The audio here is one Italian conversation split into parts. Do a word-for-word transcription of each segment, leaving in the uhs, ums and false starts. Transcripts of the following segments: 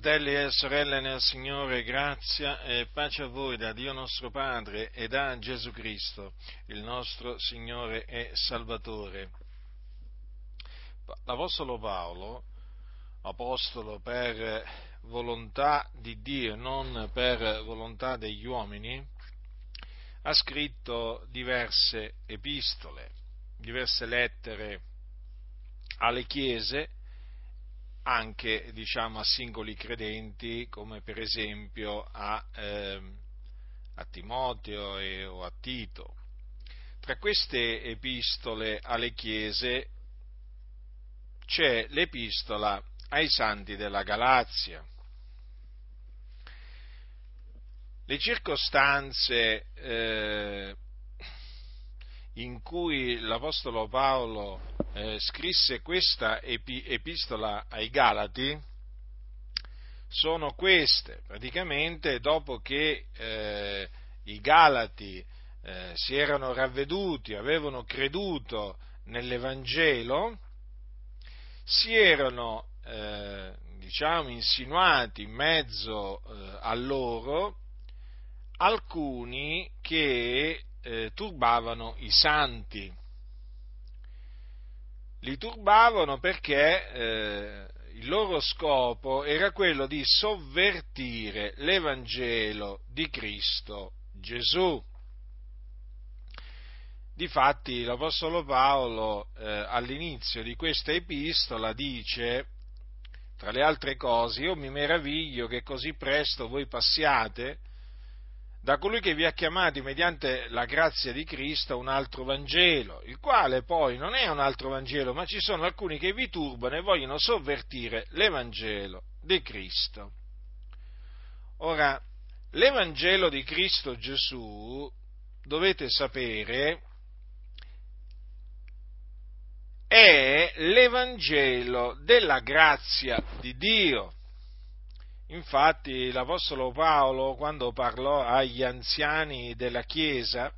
Fratelli e sorelle nel Signore, grazia e pace a voi da Dio nostro Padre e da Gesù Cristo, il nostro Signore e Salvatore. L'Apostolo Paolo, apostolo per volontà di Dio, non per volontà degli uomini, ha scritto diverse epistole, diverse lettere alle chiese, anche diciamo a singoli credenti, come per esempio a, eh, a Timoteo e, o a Tito. Tra queste epistole alle chiese c'è l'epistola ai santi della Galazia. Le circostanze eh, in cui l'Apostolo Paolo Eh, scrisse questa epi- epistola ai Galati sono queste: praticamente dopo che eh, i Galati eh, si erano ravveduti, avevano creduto nell'Evangelo, si erano eh, diciamo insinuati in mezzo eh, a loro alcuni che eh, turbavano i santi. Li turbavano perché eh, il loro scopo era quello di sovvertire l'Evangelo di Cristo Gesù. Difatti l'Apostolo Paolo eh, all'inizio di questa epistola dice, tra le altre cose: io mi meraviglio che così presto voi passiate da colui che vi ha chiamati mediante la grazia di Cristo a un altro Vangelo, il quale poi non è un altro Vangelo, ma ci sono alcuni che vi turbano e vogliono sovvertire l'Evangelo di Cristo. Ora, l'Evangelo di Cristo Gesù, dovete sapere, è l'Evangelo della grazia di Dio. Infatti l'Apostolo Paolo, quando parlò agli anziani della Chiesa,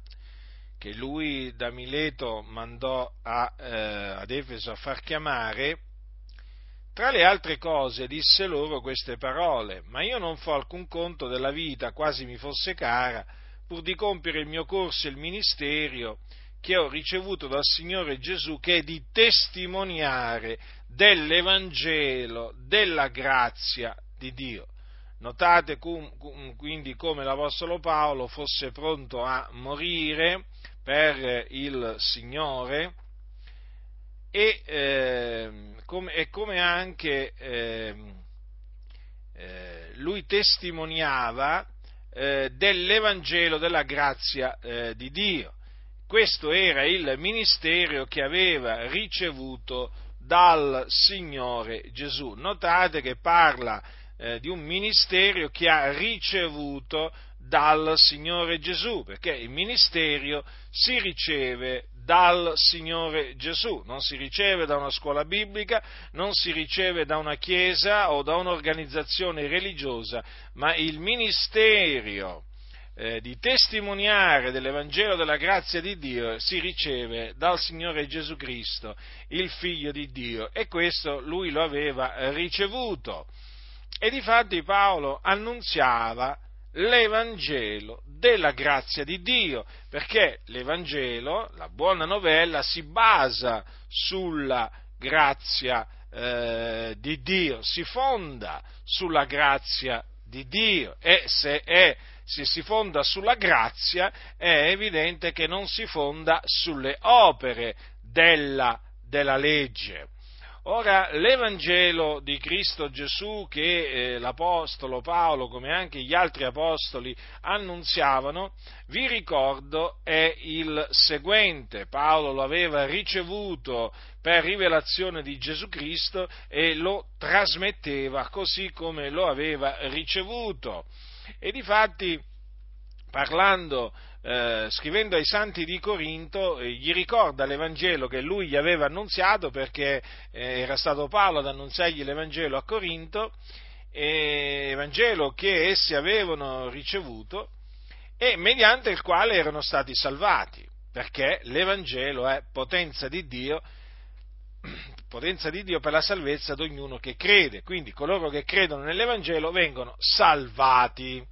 che lui da Mileto mandò a, eh, ad Efeso a far chiamare, tra le altre cose disse loro queste parole: ma io non fo alcun conto della vita, quasi mi fosse cara, pur di compiere il mio corso e il ministerio che ho ricevuto dal Signore Gesù, che è di testimoniare dell'Evangelo, della grazia di Dio. Notate quindi come l'Apostolo Paolo fosse pronto a morire per il Signore e, eh, come, e come anche eh, eh, lui testimoniava eh, dell'Evangelo della grazia eh, di Dio. Questo era il ministero che aveva ricevuto dal Signore Gesù. Notate che parla di un ministero che ha ricevuto dal Signore Gesù, perché il ministero si riceve dal Signore Gesù, non si riceve da una scuola biblica, non si riceve da una chiesa o da un'organizzazione religiosa, ma il ministero eh, di testimoniare dell'Evangelo della grazia di Dio si riceve dal Signore Gesù Cristo, il Figlio di Dio, e questo lui lo aveva ricevuto. E difatti Paolo annunziava l'Evangelo della grazia di Dio, perché l'Evangelo, la buona novella, si basa sulla grazia eh, di Dio, si fonda sulla grazia di Dio, e se, è, se si fonda sulla grazia è evidente che non si fonda sulle opere della, della legge. Ora, l'Evangelo di Cristo Gesù che eh, l'Apostolo Paolo, come anche gli altri apostoli, annunziavano, vi ricordo, è il seguente. Paolo lo aveva ricevuto per rivelazione di Gesù Cristo e lo trasmetteva così come lo aveva ricevuto. E difatti, parlando Eh, scrivendo ai santi di Corinto, eh, gli ricorda l'Evangelo che lui gli aveva annunziato, perché eh, era stato Paolo ad annunziargli l'Evangelo a Corinto, eh, Evangelo che essi avevano ricevuto e mediante il quale erano stati salvati, perché l'Evangelo è potenza di Dio potenza di Dio per la salvezza ad ognuno che crede. Quindi coloro che credono nell'Evangelo vengono salvati.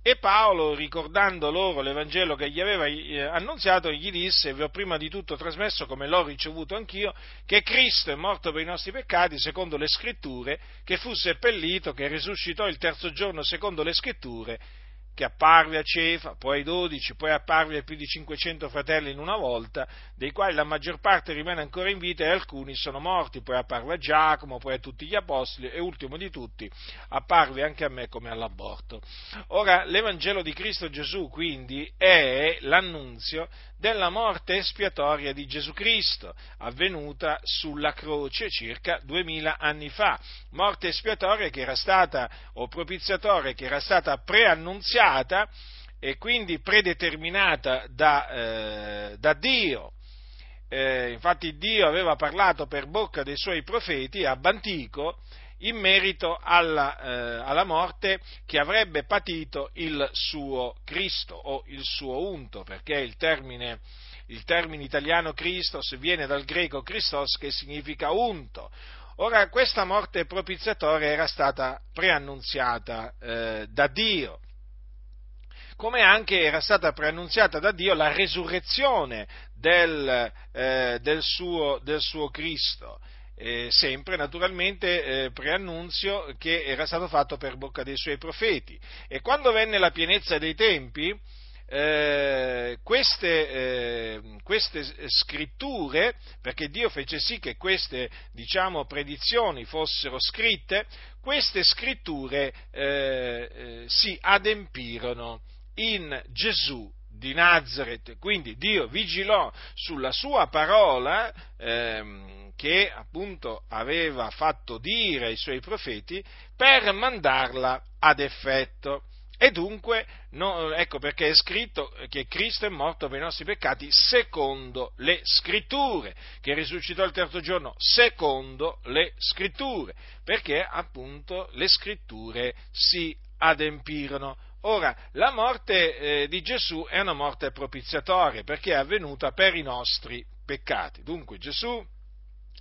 E Paolo, ricordando loro l'Evangelo che gli aveva annunziato, gli disse: vi ho prima di tutto trasmesso, come l'ho ricevuto anch'io, che Cristo è morto per i nostri peccati secondo le Scritture, che fu seppellito, che risuscitò il terzo giorno secondo le Scritture, che apparve a Cefa, poi ai dodici, poi apparve a più di cinquecento fratelli in una volta, dei quali la maggior parte rimane ancora in vita e alcuni sono morti, poi apparve a Giacomo, poi a tutti gli apostoli e ultimo di tutti apparve anche a me come all'aborto. Ora, l'Evangelo di Cristo Gesù, quindi, è l'annunzio della morte espiatoria di Gesù Cristo, avvenuta sulla croce circa duemila anni fa, morte espiatoria che era stata, o propiziatoria, che era stata preannunziata e quindi predeterminata da, eh, da Dio. Eh, infatti Dio aveva parlato per bocca dei suoi profeti ab antico in merito alla, eh, alla morte che avrebbe patito il suo Cristo o il suo unto, perché il termine, il termine italiano Christos viene dal greco Christos, che significa unto. Ora, questa morte propiziatoria era stata preannunziata eh, da Dio, come anche era stata preannunziata da Dio la resurrezione del, eh, del, suo, del suo Cristo. Eh, sempre naturalmente eh, preannunzio che era stato fatto per bocca dei suoi profeti. E quando venne la pienezza dei tempi, eh, queste, eh, queste scritture, perché Dio fece sì che queste, diciamo, predizioni fossero scritte, queste scritture eh, eh, si adempirono in Gesù di Nazaret. Quindi Dio vigilò sulla sua parola ehm, che appunto aveva fatto dire ai suoi profeti per mandarla ad effetto. E dunque, no, ecco perché è scritto che Cristo è morto per i nostri peccati secondo le Scritture, che risuscitò il terzo giorno secondo le Scritture, perché appunto le Scritture si adempirono. Ora, la morte eh, di Gesù è una morte propiziatoria, perché è avvenuta per i nostri peccati. Dunque Gesù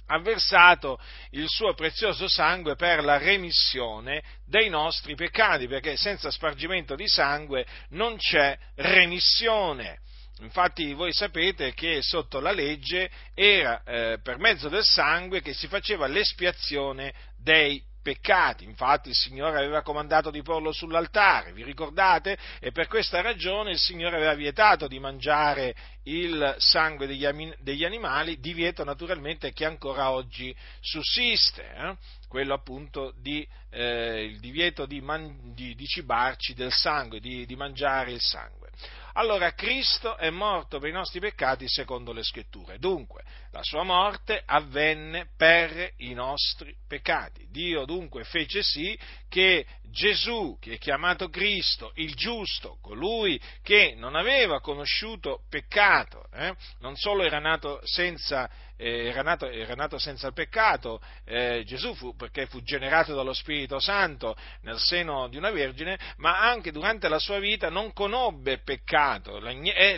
ha versato il suo prezioso sangue per la remissione dei nostri peccati, perché senza spargimento di sangue non c'è remissione. Infatti voi sapete che sotto la legge era eh, per mezzo del sangue che si faceva l'espiazione dei peccati. Infatti il Signore aveva comandato di porlo sull'altare, vi ricordate? E per questa ragione il Signore aveva vietato di mangiare il sangue degli animali, divieto naturalmente che ancora oggi sussiste, eh? Quello appunto di eh, il divieto di, man- di, di cibarci del sangue, di, di mangiare il sangue. Allora, Cristo è morto per i nostri peccati secondo le Scritture. Dunque, la sua morte avvenne per i nostri peccati. Dio dunque fece sì che Gesù, che è chiamato Cristo, il giusto, colui che non aveva conosciuto peccato, eh, non solo era nato senza eh, era nato, era nato senza il peccato, eh, Gesù fu, perché fu generato dallo Spirito Santo nel seno di una vergine, ma anche durante la sua vita non conobbe peccato.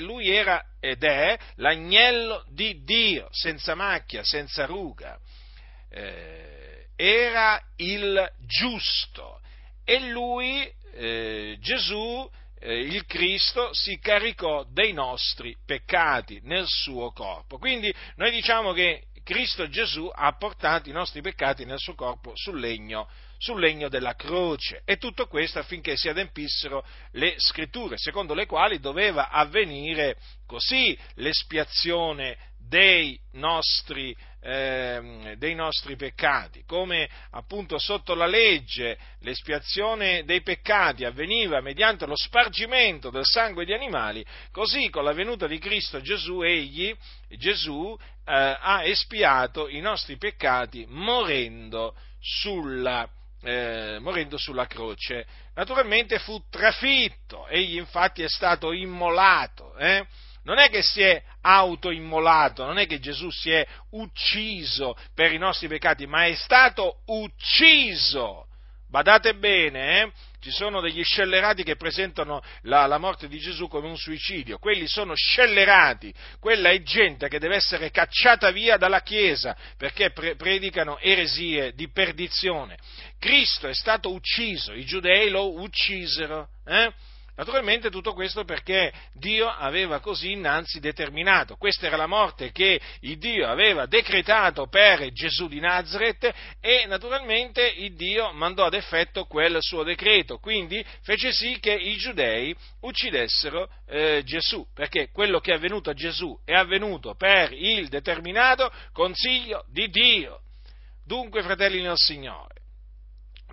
Lui era ed è l'agnello di Dio, senza macchia, senza ruga. Eh, era il giusto, e lui, eh, Gesù, eh, il Cristo, si caricò dei nostri peccati nel suo corpo. Quindi noi diciamo che Cristo Gesù ha portato i nostri peccati nel suo corpo sul legno, sul legno della croce, e tutto questo affinché si adempissero le Scritture, secondo le quali doveva avvenire così l'espiazione dei nostri, eh, dei nostri peccati, come appunto sotto la legge l'espiazione dei peccati avveniva mediante lo spargimento del sangue di animali, così con la venuta di Cristo Gesù, egli, Gesù, eh, ha espiato i nostri peccati morendo sulla Eh, morendo sulla croce. Naturalmente fu trafitto, egli infatti è stato immolato, eh? Non è che si è autoimmolato, non è che Gesù si è ucciso per i nostri peccati, ma è stato ucciso, badate bene, eh? Ci sono degli scellerati che presentano la, la morte di Gesù come un suicidio. Quelli sono scellerati, quella è gente che deve essere cacciata via dalla Chiesa, perché pre- predicano eresie di perdizione. Cristo è stato ucciso, i giudei lo uccisero, eh? Naturalmente tutto questo perché Dio aveva così innanzi determinato. Questa era la morte che il Dio aveva decretato per Gesù di Nazaret, e naturalmente il Dio mandò ad effetto quel suo decreto, quindi fece sì che i giudei uccidessero eh, Gesù, perché quello che è avvenuto a Gesù è avvenuto per il determinato consiglio di Dio. Dunque, fratelli nel Signore,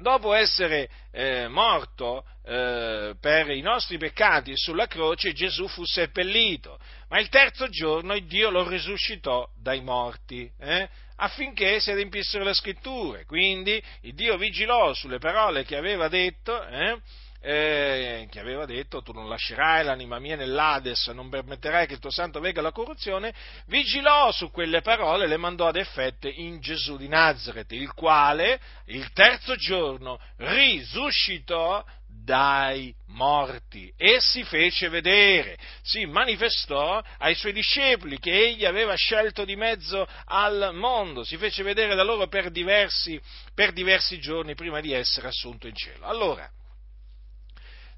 dopo essere eh, morto eh, per i nostri peccati sulla croce, Gesù fu seppellito, ma il terzo giorno il Dio lo risuscitò dai morti, eh, affinché si adempissero le scritture. Quindi il Dio vigilò sulle parole che aveva detto, eh, eh, che aveva detto: tu non lascerai l'anima mia nell'Ades, non permetterai che il tuo santo vegga la corruzione. Vigilò su quelle parole, le mandò ad effetto in Gesù di Nazaret, il quale il terzo giorno risuscitò dai morti e si fece vedere, si manifestò ai suoi discepoli che egli aveva scelto di mezzo al mondo, si fece vedere da loro per diversi, per diversi giorni prima di essere assunto in cielo. Allora,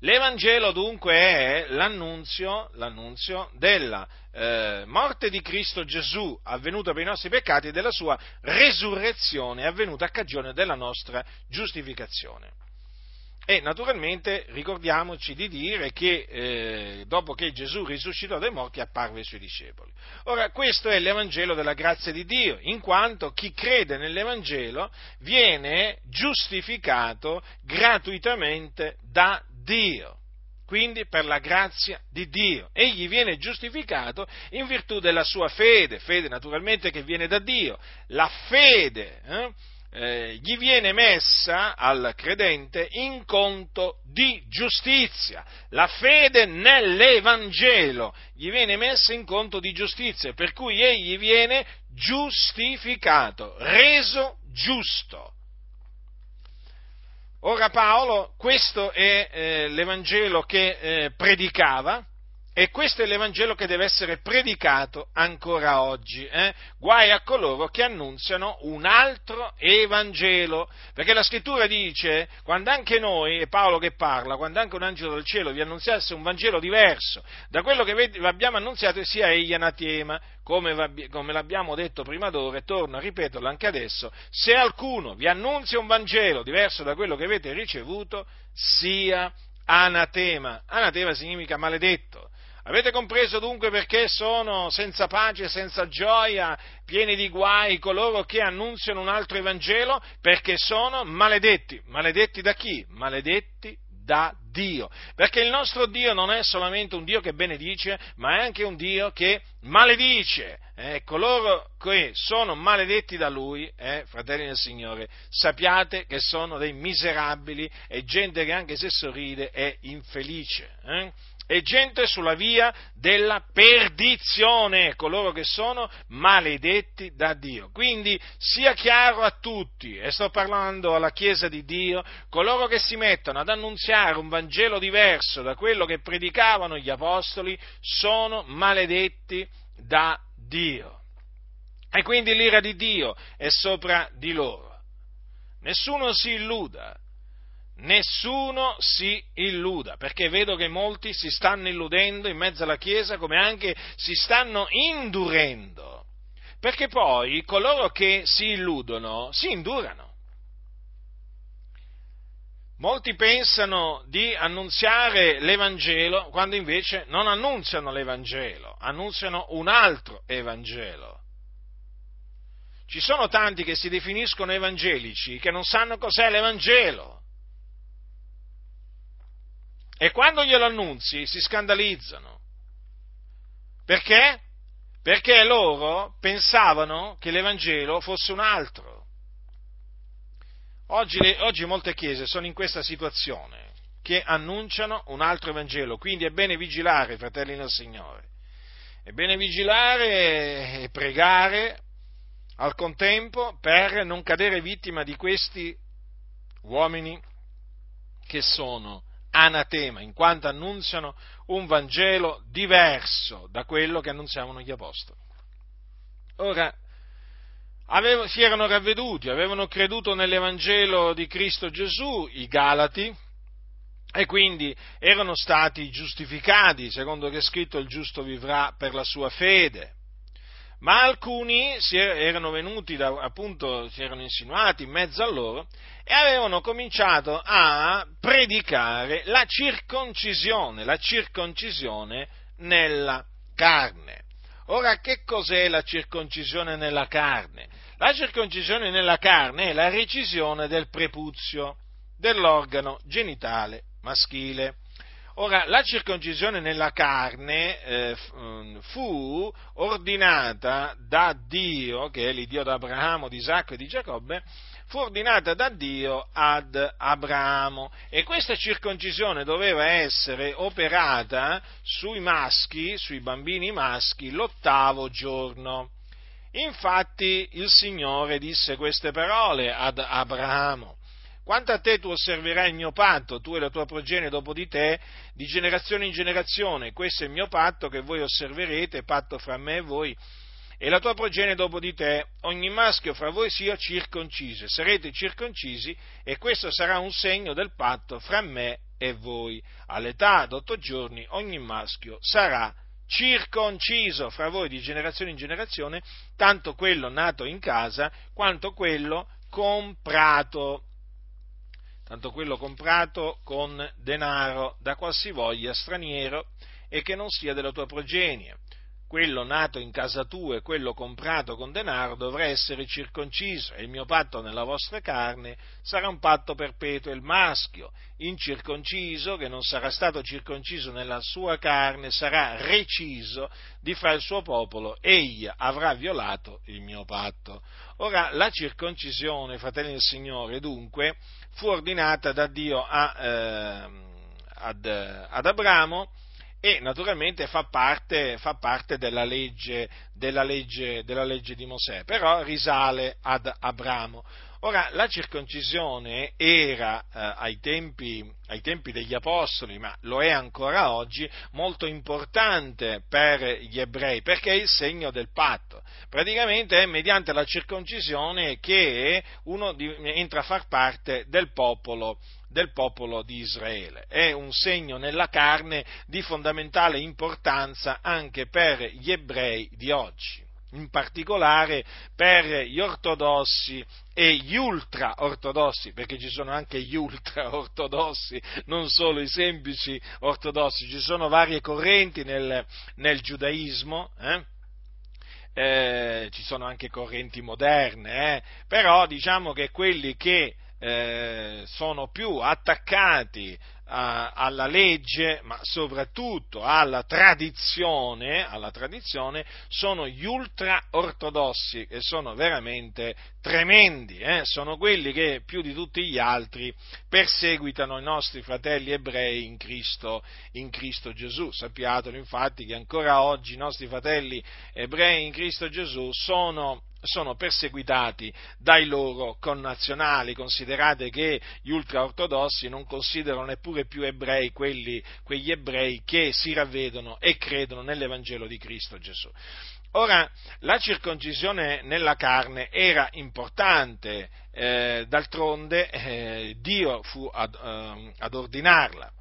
l'Evangelo dunque è l'annunzio, l'annunzio della eh, morte di Cristo Gesù avvenuta per i nostri peccati e della sua resurrezione avvenuta a cagione della nostra giustificazione. E naturalmente ricordiamoci di dire che eh, dopo che Gesù risuscitò dai morti apparve ai suoi discepoli. Ora, questo è l'Evangelo della grazia di Dio, in quanto chi crede nell'Evangelo viene giustificato gratuitamente da Dio, quindi per la grazia di Dio. Egli viene giustificato in virtù della sua fede, fede naturalmente che viene da Dio. La fede eh, eh, gli viene messa al credente in conto di giustizia. La fede nell'Evangelo gli viene messa in conto di giustizia, per cui egli viene giustificato, reso giusto. Ora Paolo, questo è eh, l'Evangelo che eh, predicava, e questo è l'Evangelo che deve essere predicato ancora oggi. Eh? Guai a coloro che annunziano un altro Evangelo, perché la Scrittura dice: quando anche noi, è Paolo che parla, quando anche un angelo del cielo vi annunziasse un Vangelo diverso da quello che vi abbiamo annunziato, sia egli anatema. Come, come l'abbiamo detto prima d'ora, e torno a ripeterlo anche adesso: se alcuno vi annunzia un Vangelo diverso da quello che avete ricevuto, sia anatema. Anatema significa maledetto. Avete compreso dunque perché sono senza pace, senza gioia, pieni di guai coloro che annunziano un altro Evangelo? Perché sono maledetti. Maledetti da chi? Maledetti da Dio, perché il nostro Dio non è solamente un Dio che benedice, ma è anche un Dio che maledice. Eh, coloro che sono maledetti da Lui, eh, fratelli del Signore, sappiate che sono dei miserabili e gente che anche se sorride è infelice. Eh? E gente sulla via della perdizione, coloro che sono maledetti da Dio. Quindi sia chiaro a tutti, e sto parlando alla Chiesa di Dio, coloro che si mettono ad annunziare un Vangelo diverso da quello che predicavano gli Apostoli, sono maledetti da Dio. E quindi l'ira di Dio è sopra di loro. Nessuno si illuda. Nessuno si illuda, perché vedo che molti si stanno illudendo in mezzo alla Chiesa, come anche si stanno indurendo, perché poi coloro che si illudono si indurano. Molti pensano di annunziare l'Evangelo quando invece non annunziano l'Evangelo, annunziano un altro Evangelo. Ci sono tanti che si definiscono evangelici che non sanno cos'è l'Evangelo. E quando glielo annunzi si scandalizzano. Perché? Perché loro pensavano che l'Evangelo fosse un altro. Oggi, oggi molte chiese sono in questa situazione, che annunciano un altro Evangelo. Quindi è bene vigilare, fratelli nel Signore. È bene vigilare e pregare al contempo per non cadere vittima di questi uomini che sono anatema, in quanto annunziano un Vangelo diverso da quello che annunziavano gli apostoli. Ora, avevo, si erano ravveduti, avevano creduto nell'Evangelo di Cristo Gesù, i Galati, e quindi erano stati giustificati, secondo che è scritto: il giusto vivrà per la sua fede. Ma alcuni si erano venuti, da, appunto, si erano insinuati in mezzo a loro e avevano cominciato a predicare la circoncisione, la circoncisione nella carne. Ora, che cos'è la circoncisione nella carne? La circoncisione nella carne è la recisione del prepuzio dell'organo genitale maschile. Ora, la circoncisione nella carne eh, fu ordinata da Dio, che è l'Iddio di Abramo, di Isacco e di Giacobbe, fu ordinata da Dio ad Abramo, e questa circoncisione doveva essere operata sui maschi, sui bambini maschi, l'ottavo giorno. Infatti il Signore disse queste parole ad Abramo: quanto a te, tu osserverai il mio patto, tu e la tua progenie dopo di te, di generazione in generazione. Questo è il mio patto che voi osserverete, patto fra me e voi e la tua progenie dopo di te. Ogni maschio fra voi sia circonciso, sarete circoncisi, e questo sarà un segno del patto fra me e voi. All'età d'otto giorni ogni maschio sarà circonciso fra voi di generazione in generazione, tanto quello nato in casa quanto quello comprato. tanto quello comprato con denaro da qualsivoglia straniero e che non sia della tua progenie. Quello nato in casa tua e quello comprato con denaro dovrà essere circonciso, e il mio patto nella vostra carne sarà un patto perpetuo. Il maschio incirconciso, che non sarà stato circonciso nella sua carne, sarà reciso di fra il suo popolo, egli avrà violato il mio patto. Ora, la circoncisione, fratelli del Signore, dunque, fu ordinata da Dio a, eh, ad, ad Abramo, e naturalmente fa parte, fa parte della, legge, della, legge, della legge di Mosè, però risale ad Abramo. Ora, la circoncisione era eh, ai tempi, ai tempi degli Apostoli, ma lo è ancora oggi, molto importante per gli ebrei, perché è il segno del patto. Praticamente è mediante la circoncisione che uno di, entra a far parte del popolo, del popolo di Israele. È un segno nella carne di fondamentale importanza anche per gli ebrei di oggi, in particolare per gli ortodossi e gli ultraortodossi, perché ci sono anche gli ultraortodossi, non solo i semplici ortodossi. Ci sono varie correnti nel, nel giudaismo, eh? Eh, ci sono anche correnti moderne, eh? Però diciamo che quelli che eh, sono più attaccati alla legge, ma soprattutto alla tradizione, alla tradizione, sono gli ultraortodossi, che sono veramente tremendi, eh? Sono quelli che più di tutti gli altri perseguitano i nostri fratelli ebrei in Cristo, in Cristo Gesù. Sappiatelo infatti che ancora oggi i nostri fratelli ebrei in Cristo Gesù sono sono perseguitati dai loro connazionali. Considerate che gli ultraortodossi non considerano neppure più ebrei quelli, quegli ebrei che si ravvedono e credono nell'Evangelo di Cristo Gesù. Ora, la circoncisione nella carne era importante, eh, d'altronde eh, Dio fu ad, eh, ad ordinarla.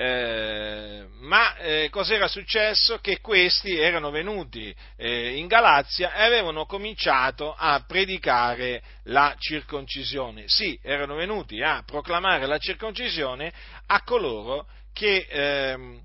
Eh, ma eh, cos'era successo? Che questi erano venuti eh, in Galazia e avevano cominciato a predicare la circoncisione. Sì, erano venuti a proclamare la circoncisione a coloro che eh,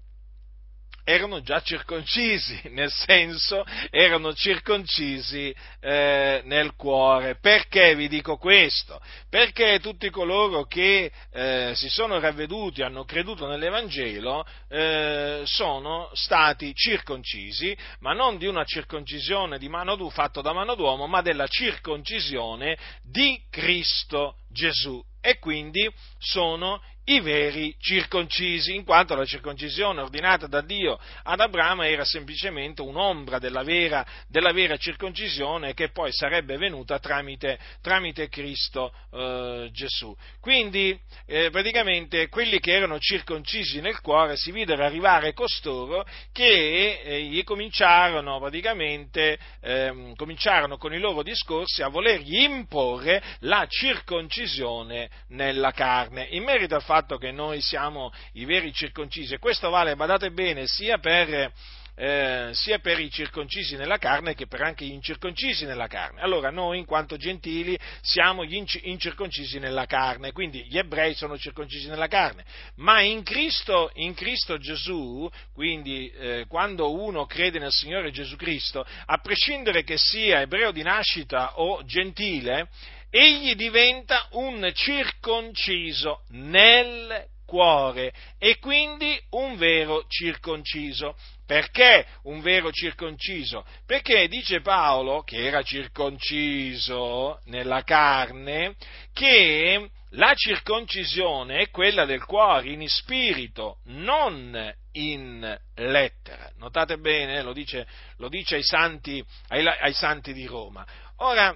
erano già circoncisi, nel senso erano circoncisi eh, nel cuore. Perché vi dico questo? Perché tutti coloro che eh, si sono ravveduti, hanno creduto nell'Evangelo, eh, sono stati circoncisi, ma non di una circoncisione di mano fatta da mano d'uomo, ma della circoncisione di Cristo Gesù, e quindi sono i veri circoncisi, in quanto la circoncisione ordinata da Dio ad Abramo era semplicemente un'ombra della vera, della vera circoncisione che poi sarebbe venuta tramite, tramite Cristo eh, Gesù. Quindi eh, praticamente quelli che erano circoncisi nel cuore si videro arrivare costoro che eh, gli cominciarono praticamente eh, cominciarono con i loro discorsi a volergli imporre la circoncisione nella carne, in merito al fatto che noi siamo i veri circoncisi, e questo vale, badate bene, sia per, eh, sia per i circoncisi nella carne che per anche gli incirconcisi nella carne. Allora noi, in quanto gentili, siamo gli incirconcisi nella carne, quindi gli ebrei sono circoncisi nella carne, ma in Cristo, in Cristo Gesù, quindi eh, quando uno crede nel Signore Gesù Cristo, a prescindere che sia ebreo di nascita o gentile, egli diventa un circonciso nel cuore e quindi un vero circonciso. Perché un vero circonciso? Perché dice Paolo, che era circonciso nella carne, che la circoncisione è quella del cuore, in spirito, non in lettera. Notate bene, lo dice, lo dice ai santi, ai, ai santi di Roma. Ora,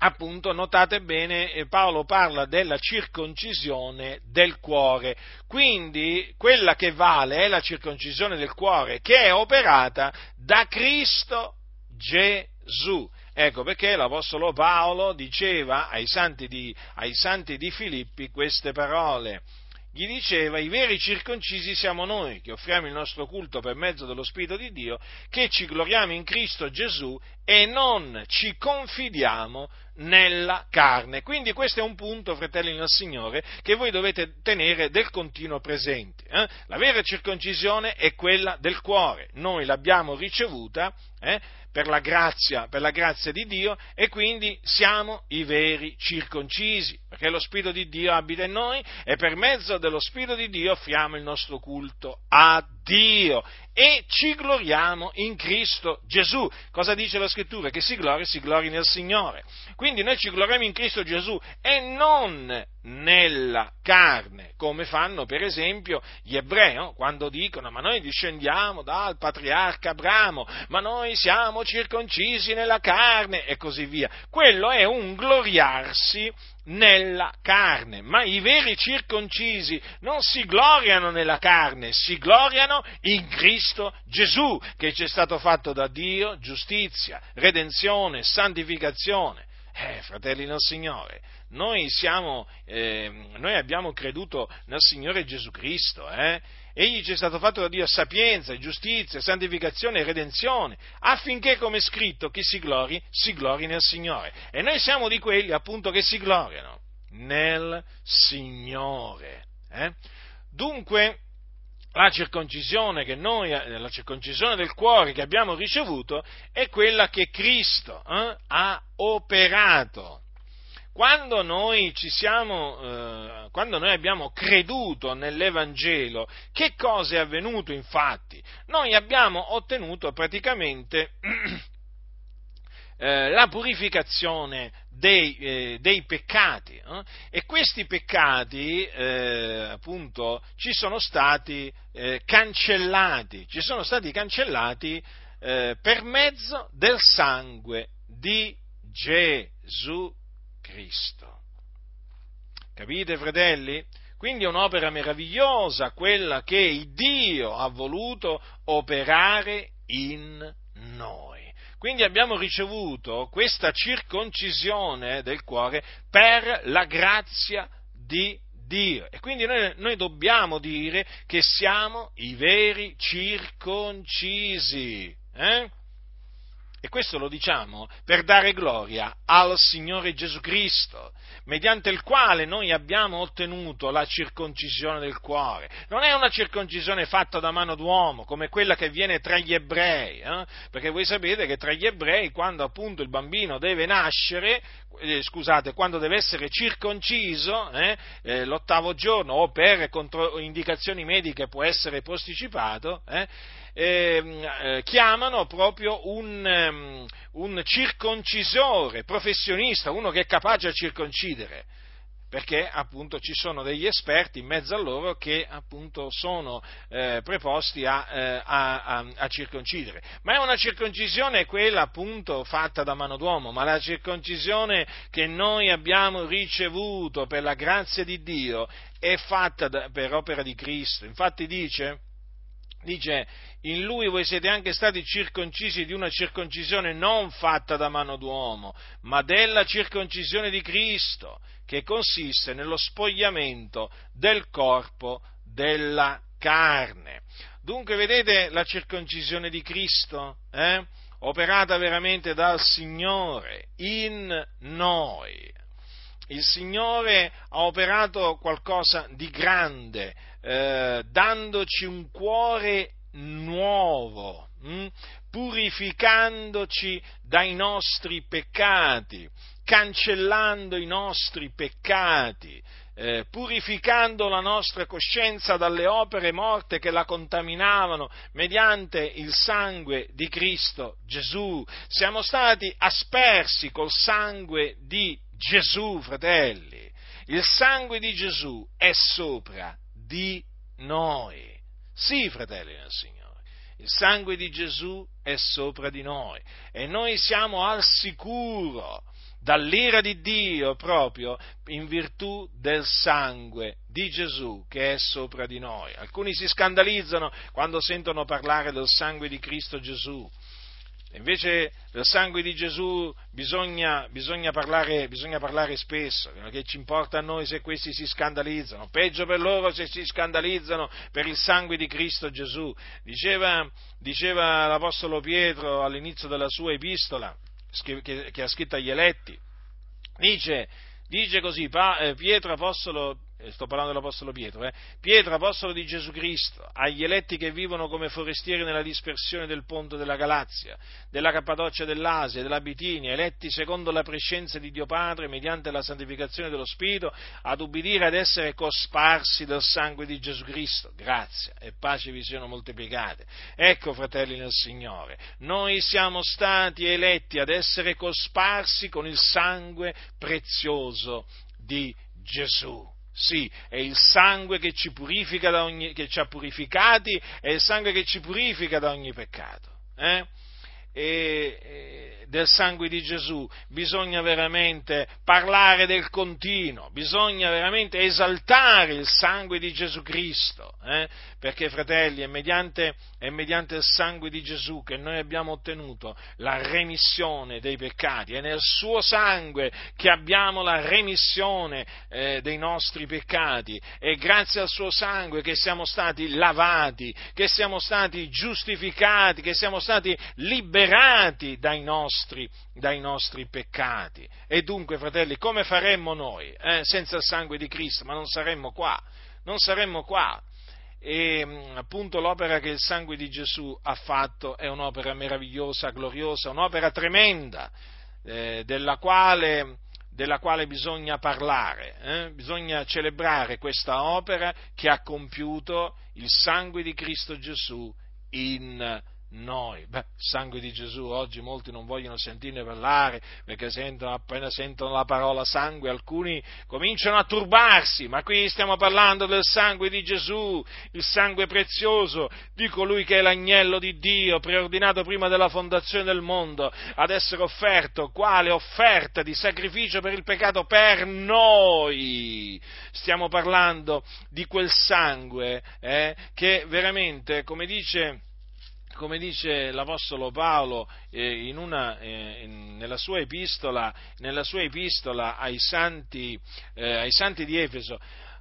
appunto, notate bene, Paolo parla della circoncisione del cuore, quindi quella che vale è la circoncisione del cuore, che è operata da Cristo Gesù. Ecco perché l'Apostolo Paolo diceva ai santi di, ai santi di Filippi queste parole. Gli diceva: i veri circoncisi siamo noi, che offriamo il nostro culto per mezzo dello Spirito di Dio, che ci gloriamo in Cristo Gesù e non ci confidiamo nella carne. Quindi questo è un punto, fratelli nel Signore, che voi dovete tenere del continuo presente. Eh? La vera circoncisione è quella del cuore. Noi l'abbiamo ricevuta eh, per la grazia, per la grazia di Dio, e quindi siamo i veri circoncisi, perché lo Spirito di Dio abita in noi e per mezzo dello Spirito di Dio offriamo il nostro culto a Dio e ci gloriamo in Cristo Gesù. Cosa dice la Scrittura? Che si glori, si glori nel Signore. Quindi noi ci gloriamo in Cristo Gesù e non nella carne, come fanno per esempio gli ebrei, no? Quando dicono: ma noi discendiamo dal patriarca Abramo, ma noi siamo circoncisi nella carne, e così via. Quello è un gloriarsi nella carne, ma i veri circoncisi non si gloriano nella carne, si gloriano in Cristo Gesù, che ci è stato fatto da Dio giustizia, redenzione, santificazione. Eh, fratelli nel Signore, noi siamo, eh, noi abbiamo creduto nel Signore Gesù Cristo, eh? Egli ci è stato fatto da Dio sapienza, giustizia, santificazione e redenzione, affinché, come è scritto, chi si glori, si glori nel Signore. E noi siamo di quelli, appunto, che si gloriano nel Signore. Eh? Dunque, la circoncisione che noi, la circoncisione del cuore che abbiamo ricevuto è quella che Cristo eh, ha operato. Quando noi ci siamo, eh, quando noi abbiamo creduto nell'Evangelo, che cosa è avvenuto infatti? Noi abbiamo ottenuto praticamente eh, la purificazione Dei, eh, dei peccati eh? e questi peccati eh, appunto ci sono stati eh, cancellati, ci sono stati cancellati eh, per mezzo del sangue di Gesù Cristo. Capite, fratelli? Quindi è un'opera meravigliosa quella che Dio ha voluto operare in noi. Quindi abbiamo ricevuto questa circoncisione del cuore per la grazia di Dio. E quindi noi, noi dobbiamo dire che siamo i veri circoncisi. Eh? E questo lo diciamo per dare gloria al Signore Gesù Cristo, mediante il quale noi abbiamo ottenuto la circoncisione del cuore. Non è una circoncisione fatta da mano d'uomo, come quella che viene tra gli ebrei, eh? Perché voi sapete che tra gli ebrei, quando appunto il bambino deve nascere, eh, scusate, quando deve essere circonciso, eh, eh, l'ottavo giorno, o per controindicazioni mediche può essere posticipato, eh, Eh, eh, chiamano proprio un, um, un circoncisore professionista, uno che è capace a circoncidere. perché appunto ci sono degli esperti in mezzo a loro che appunto sono eh, preposti a, eh, a, a, a circoncidere. Ma è una circoncisione quella appunto fatta da mano d'uomo, ma la circoncisione che noi abbiamo ricevuto per la grazia di Dio è fatta da, per opera di Cristo. Infatti dice, dice in Lui voi siete anche stati circoncisi di una circoncisione non fatta da mano d'uomo, ma della circoncisione di Cristo, che consiste nello spogliamento del corpo della carne. Dunque vedete la circoncisione di Cristo, eh? Operata veramente dal Signore in noi. Il Signore ha operato qualcosa di grande, eh, dandoci un cuore nuovo, mh? purificandoci dai nostri peccati, cancellando i nostri peccati, eh, purificando la nostra coscienza dalle opere morte che la contaminavano mediante il sangue di Cristo Gesù. Siamo stati aspersi col sangue di Gesù, fratelli, il sangue di Gesù è sopra di noi. Sì, fratelli del Signore, il sangue di Gesù è sopra di noi e noi siamo al sicuro dall'ira di Dio proprio in virtù del sangue di Gesù che è sopra di noi. Alcuni si scandalizzano quando sentono parlare del sangue di Cristo Gesù. Invece del sangue di Gesù bisogna, bisogna, parlare, bisogna parlare spesso, che ci importa a noi se questi si scandalizzano, peggio per loro se si scandalizzano per il sangue di Cristo Gesù. Diceva, diceva l'Apostolo Pietro all'inizio della sua epistola, che, che, che ha scritto agli eletti, dice, dice così, pa, Pietro Apostolo, sto parlando dell'Apostolo Pietro, eh? Pietro, Apostolo di Gesù Cristo, agli eletti che vivono come forestieri nella dispersione del Ponto, della Galazia, della Cappadocia, dell'Asia, della Bitinia, eletti secondo la prescienza di Dio Padre, mediante la santificazione dello Spirito, ad ubbidire ad essere cosparsi del sangue di Gesù Cristo, grazia e pace vi siano moltiplicate. Ecco, fratelli nel Signore, noi siamo stati eletti ad essere cosparsi con il sangue prezioso di Gesù. Sì, è il sangue che ci purifica da ogni, che ci ha purificati, è il sangue che ci purifica da ogni peccato. Eh? E, e del sangue di Gesù bisogna veramente parlare del continuo, bisogna veramente esaltare il sangue di Gesù Cristo, eh? Perché, fratelli, è mediante, è mediante il sangue di Gesù che noi abbiamo ottenuto la remissione dei peccati, è nel suo sangue che abbiamo la remissione eh, dei nostri peccati, è grazie al suo sangue che siamo stati lavati, che siamo stati giustificati, che siamo stati liberati dai nostri, dai nostri peccati. E dunque, fratelli, come faremmo noi eh, senza il sangue di Cristo? Ma non saremmo qua, non saremmo qua. E appunto l'opera che il sangue di Gesù ha fatto è un'opera meravigliosa, gloriosa, un'opera tremenda, eh, della quale, della quale bisogna parlare, eh? Bisogna celebrare questa opera che ha compiuto il sangue di Cristo Gesù in noi. Beh, il sangue di Gesù oggi molti non vogliono sentirne parlare perché sentono, appena sentono la parola sangue alcuni cominciano a turbarsi, ma qui stiamo parlando del sangue di Gesù, il sangue prezioso di colui che è l'agnello di Dio, preordinato prima della fondazione del mondo ad essere offerto quale offerta di sacrificio per il peccato per noi. Stiamo parlando di quel sangue eh, che veramente, come dice Come dice l'Apostolo Paolo eh, in una, eh, in, nella, sua epistola, nella sua epistola ai santi, eh, ai santi di Efeso,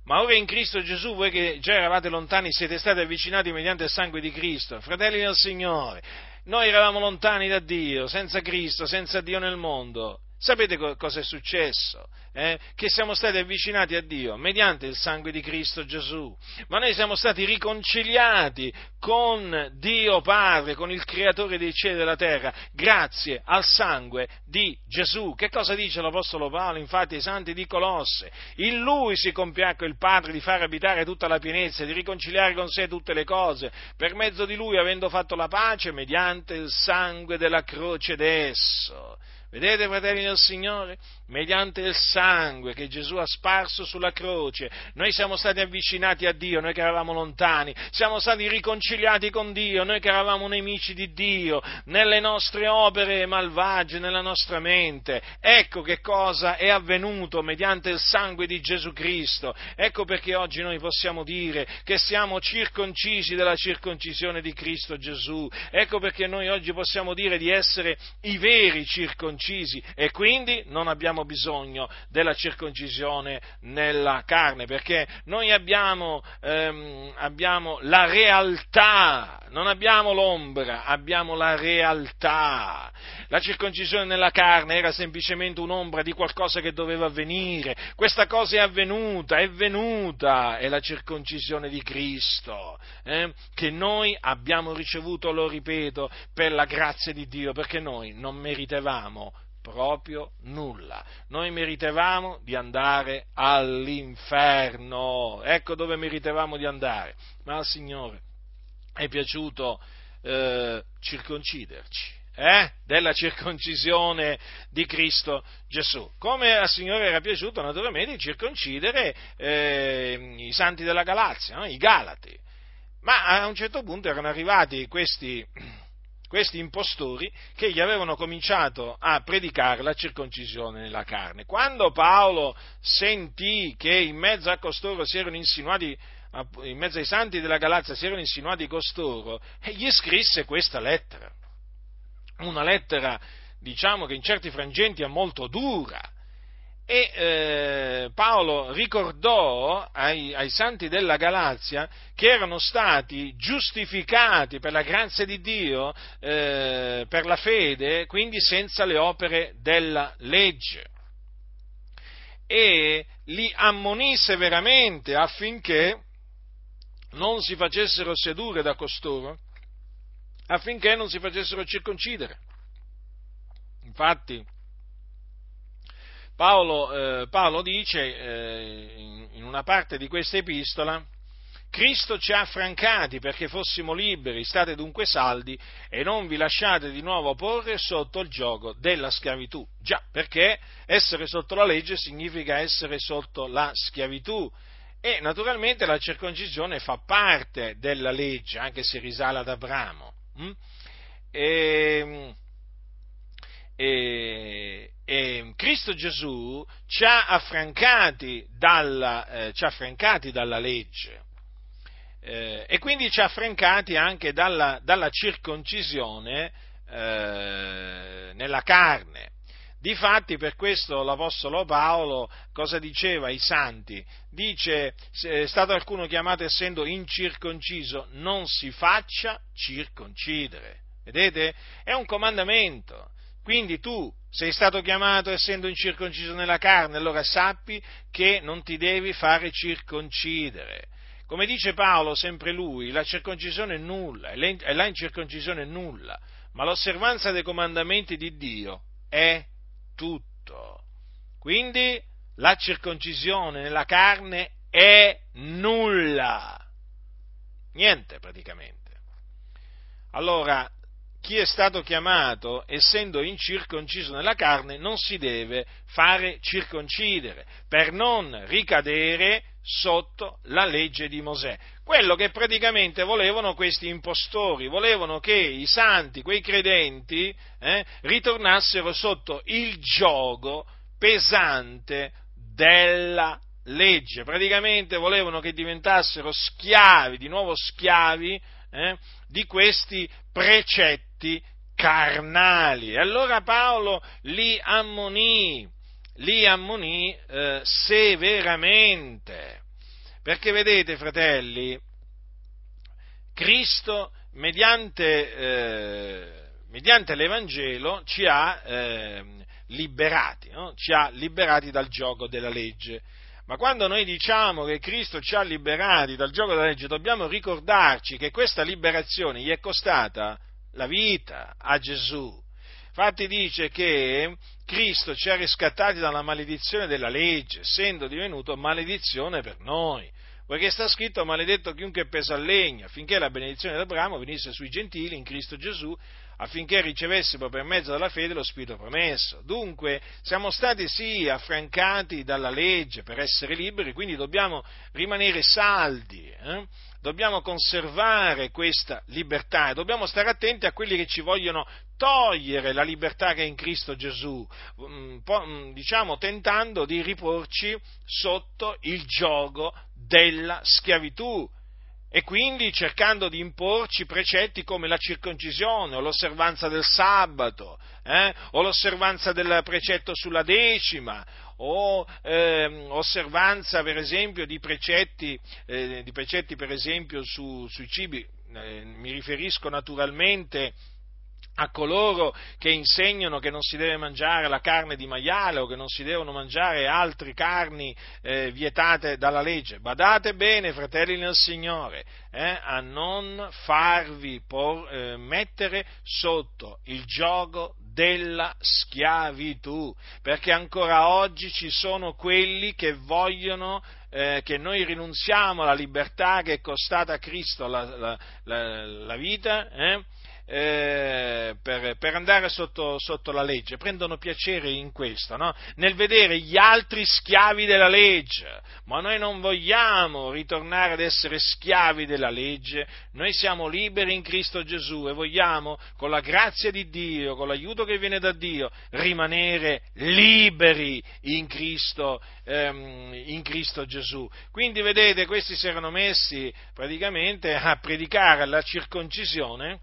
ma ora in Cristo Gesù voi che già eravate lontani siete stati avvicinati mediante il sangue di Cristo. Fratelli del Signore, noi eravamo lontani da Dio, senza Cristo, senza Dio nel mondo. Sapete cosa è successo? Eh? Che siamo stati avvicinati a Dio mediante il sangue di Cristo Gesù, ma noi siamo stati riconciliati con Dio Padre, con il Creatore dei cieli e della terra, grazie al sangue di Gesù. Che cosa dice l'Apostolo Paolo, infatti, ai santi di Colosse? In Lui si compiacque il Padre di far abitare tutta la pienezza, di riconciliare con sé tutte le cose, per mezzo di Lui avendo fatto la pace mediante il sangue della croce d'esso. Vedete, fratelli del Signore, mediante il sangue che Gesù ha sparso sulla croce, noi siamo stati avvicinati a Dio, noi che eravamo lontani, siamo stati riconciliati con Dio, noi che eravamo nemici di Dio, nelle nostre opere malvagie, nella nostra mente. Ecco che cosa è avvenuto mediante il sangue di Gesù Cristo. Ecco perché oggi noi possiamo dire che siamo circoncisi della circoncisione di Cristo Gesù. Ecco perché noi oggi possiamo dire di essere i veri circoncisi. E quindi non abbiamo bisogno della circoncisione nella carne, perché noi abbiamo, ehm, abbiamo la realtà, non abbiamo l'ombra, abbiamo la realtà. La circoncisione nella carne era semplicemente un'ombra di qualcosa che doveva avvenire. Questa cosa è avvenuta, è venuta, è la circoncisione di Cristo, eh, che noi abbiamo ricevuto, lo ripeto, per la grazia di Dio, perché noi non meritavamo proprio nulla. Noi meritavamo di andare all'inferno, ecco dove meritavamo di andare, ma al Signore è piaciuto eh, circonciderci, eh? della circoncisione di Cristo Gesù, come al Signore era piaciuto naturalmente di circoncidere eh, i santi della Galazia, no? I Galati. Ma a un certo punto erano arrivati questi Questi impostori che gli avevano cominciato a predicare la circoncisione nella carne. Quando Paolo sentì che in mezzo a costoro si erano insinuati, in mezzo ai santi della Galazia si erano insinuati costoro, gli scrisse questa lettera. Una lettera, diciamo, che in certi frangenti è molto dura. E eh, Paolo ricordò ai, ai santi della Galazia che erano stati giustificati per la grazia di Dio, eh, per la fede, quindi senza le opere della legge, e li ammonisse veramente affinché non si facessero sedurre da costoro, affinché non si facessero circoncidere. Infatti Paolo, eh, Paolo dice eh, in, in una parte di questa epistola: Cristo ci ha affrancati perché fossimo liberi, state dunque saldi e non vi lasciate di nuovo porre sotto il giogo della schiavitù. Già, perché essere sotto la legge significa essere sotto la schiavitù, e naturalmente la circoncisione fa parte della legge, anche se risale ad Abramo. Mm? E... E, e Cristo Gesù ci ha affrancati dalla, eh, ci ha affrancati dalla legge eh, e quindi ci ha affrancati anche dalla, dalla circoncisione eh, nella carne. Difatti per questo l'Apostolo Paolo cosa diceva ai santi? Dice: se è stato alcuno chiamato essendo incirconciso, non si faccia circoncidere. Vedete? È un comandamento. Quindi tu sei stato chiamato essendo incirconciso nella carne, allora sappi che non ti devi fare circoncidere. Come dice Paolo, sempre lui, la circoncisione è nulla, e la incirconcisione è nulla, ma l'osservanza dei comandamenti di Dio è tutto. Quindi la circoncisione nella carne è nulla, niente praticamente. Allora, chi è stato chiamato, essendo incirconciso nella carne, non si deve fare circoncidere per non ricadere sotto la legge di Mosè. Quello che praticamente volevano questi impostori, volevano che i santi, quei credenti, eh, ritornassero sotto il giogo pesante della legge. Praticamente volevano che diventassero schiavi, di nuovo schiavi, eh, di questi precetti carnali. E allora Paolo li ammonì, li ammonì eh, severamente, perché vedete, fratelli, Cristo mediante, eh, mediante l'Evangelo ci ha eh, liberati, no? Ci ha liberati dal giogo della legge. Ma quando noi diciamo che Cristo ci ha liberati dal giogo della legge, dobbiamo ricordarci che questa liberazione gli è costata la vita a Gesù. Infatti dice che Cristo ci ha riscattati dalla maledizione della legge, essendo divenuto maledizione per noi. Perché sta scritto: maledetto chiunque pesa il legno, affinché la benedizione di Abramo venisse sui gentili in Cristo Gesù, affinché ricevessero per mezzo della fede lo Spirito promesso. Dunque siamo stati sì affrancati dalla legge per essere liberi, quindi dobbiamo rimanere saldi, eh? Dobbiamo conservare questa libertà e dobbiamo stare attenti a quelli che ci vogliono togliere la libertà che è in Cristo Gesù, diciamo tentando di riporci sotto il giogo della schiavitù e quindi cercando di imporci precetti come la circoncisione o l'osservanza del sabato, eh? o l'osservanza del precetto sulla decima, o eh, osservanza per esempio di precetti, eh, di precetti per esempio su, sui cibi. Eh, mi riferisco naturalmente a coloro che insegnano che non si deve mangiare la carne di maiale o che non si devono mangiare altre carni eh, vietate dalla legge. Badate bene, fratelli nel Signore, eh, a non farvi por, eh, mettere sotto il giogo della schiavitù, perché ancora oggi ci sono quelli che vogliono eh, che noi rinunziamo alla libertà che è costata a Cristo la, la, la, la vita, eh? Eh, per, per andare sotto, sotto la legge. Prendono piacere in questo, no? Nel vedere gli altri schiavi della legge, ma noi non vogliamo ritornare ad essere schiavi della legge, noi siamo liberi in Cristo Gesù e vogliamo, con la grazia di Dio, con l'aiuto che viene da Dio, rimanere liberi in Cristo, ehm, in Cristo Gesù. Quindi vedete, questi si erano messi praticamente a predicare la circoncisione.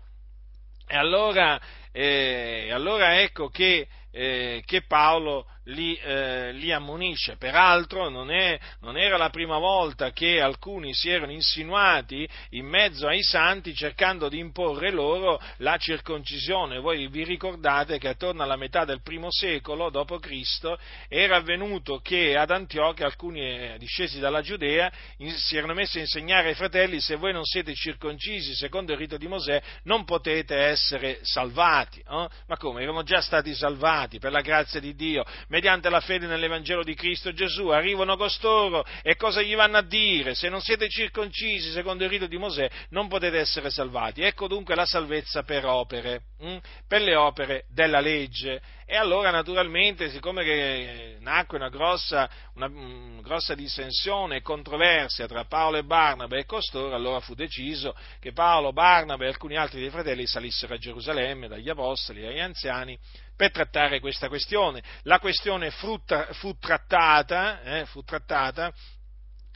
E allora, eh, allora ecco che, eh, che Paolo li, eh, li ammonisce. Peraltro non, è, non era la prima volta che alcuni si erano insinuati in mezzo ai santi cercando di imporre loro la circoncisione. Voi vi ricordate che attorno alla metà del primo secolo dopo Cristo era avvenuto che ad Antiochia alcuni discesi dalla Giudea si erano messi a insegnare ai fratelli: se voi non siete circoncisi secondo il rito di Mosè non potete essere salvati, eh? Ma come? Erano già stati salvati per la grazia di Dio mediante la fede nell'Evangelo di Cristo Gesù. Arrivano costoro e cosa gli vanno a dire? Se non siete circoncisi secondo il rito di Mosè non potete essere salvati. Ecco dunque la salvezza per opere, mh? per le opere della legge. E allora naturalmente, siccome che nacque una grossa, una, mh, grossa dissensione e controversia tra Paolo e Barnaba e costoro, allora fu deciso che Paolo, Barnaba e alcuni altri dei fratelli salissero a Gerusalemme dagli apostoli agli anziani per trattare questa questione. La questione fu, fu trattata, eh, fu trattata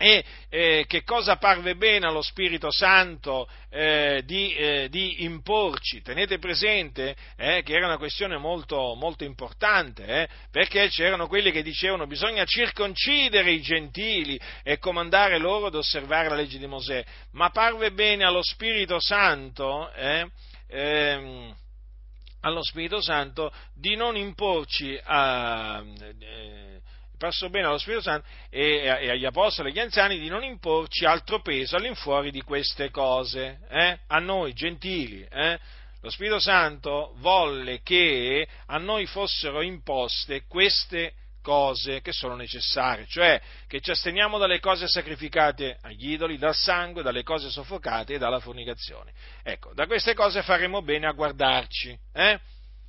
e eh, che cosa parve bene allo Spirito Santo eh, di, eh, di imporci. Tenete presente eh, che era una questione molto, molto importante, eh, perché c'erano quelli che dicevano: bisogna circoncidere i gentili e comandare loro ad osservare la legge di Mosè, ma parve bene allo Spirito Santo eh, ehm, allo Spirito Santo di non imporci a... Eh, passò bene allo Spirito Santo e agli apostoli e agli anziani di non imporci altro peso all'infuori di queste cose, eh? a noi gentili. Eh? Lo Spirito Santo volle che a noi fossero imposte queste cose che sono necessarie, cioè che ci asteniamo dalle cose sacrificate agli idoli, dal sangue, dalle cose soffocate e dalla fornicazione. Ecco, da queste cose faremo bene a guardarci, eh?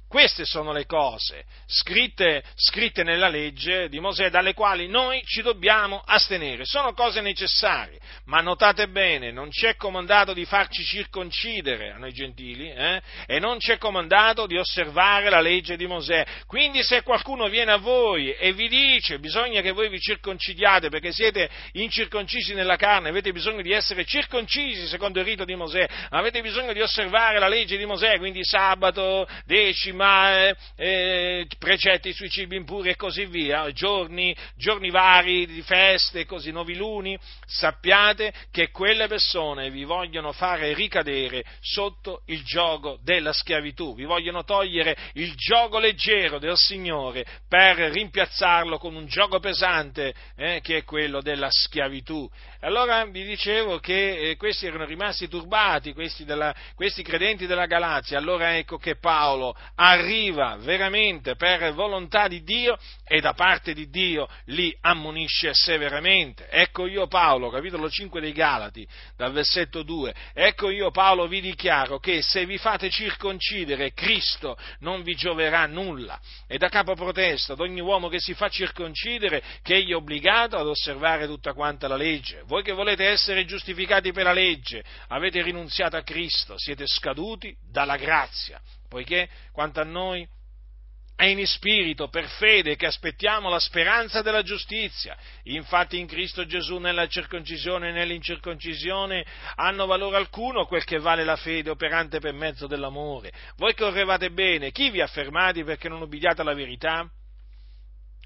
Queste sono le cose scritte, scritte nella legge di Mosè, dalle quali noi ci dobbiamo astenere. Sono cose necessarie, ma notate bene, non c'è comandato di farci circoncidere a noi gentili, eh? e non c'è comandato di osservare la legge di Mosè. Quindi se qualcuno viene a voi e vi dice: bisogna che voi vi circoncidiate perché siete incirconcisi nella carne, avete bisogno di essere circoncisi secondo il rito di Mosè, avete bisogno di osservare la legge di Mosè, quindi sabato, decima, ma eh, eh, precetti sui cibi impuri e così via, giorni, giorni vari di feste, così, noviluni, sappiate che quelle persone vi vogliono fare ricadere sotto il giogo della schiavitù, vi vogliono togliere il giogo leggero del Signore per rimpiazzarlo con un giogo pesante eh, che è quello della schiavitù. Allora vi dicevo che eh, questi erano rimasti turbati, questi, della, questi credenti della Galazia. Allora ecco che Paolo ha arriva veramente per volontà di Dio e da parte di Dio li ammonisce severamente. Ecco io Paolo, capitolo cinque dei Galati, dal versetto due, ecco io Paolo vi dichiaro che se vi fate circoncidere Cristo non vi gioverà nulla, e da capo protesta ad ogni uomo che si fa circoncidere che egli è obbligato ad osservare tutta quanta la legge. Voi che volete essere giustificati per la legge, avete rinunziato a Cristo, siete scaduti dalla grazia, poiché quanto a noi è in spirito, per fede, che aspettiamo la speranza della giustizia. Infatti in Cristo Gesù nella circoncisione e nell'incirconcisione hanno valore alcuno quel che vale la fede operante per mezzo dell'amore. Voi correvate bene, chi vi ha fermati perché non ubbidiate alla verità?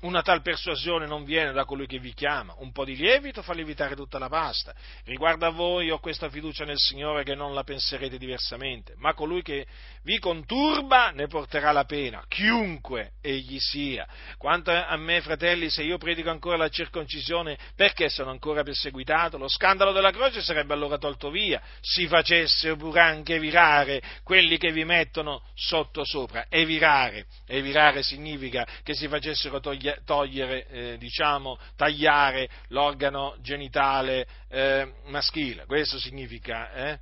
Una tal persuasione non viene da colui che vi chiama, un po' di lievito fa lievitare tutta la pasta. Riguardo a voi ho questa fiducia nel Signore che non la penserete diversamente, ma colui che vi conturba ne porterà la pena, chiunque egli sia. Quanto a me, fratelli, se io predico ancora la circoncisione, perché sono ancora perseguitato? Lo scandalo della croce sarebbe allora tolto via, si facesse pur anche virare quelli che vi mettono sotto sopra. E virare, e virare significa che si facessero togliere togliere, eh, diciamo, tagliare l'organo genitale eh, maschile, questo significa, eh?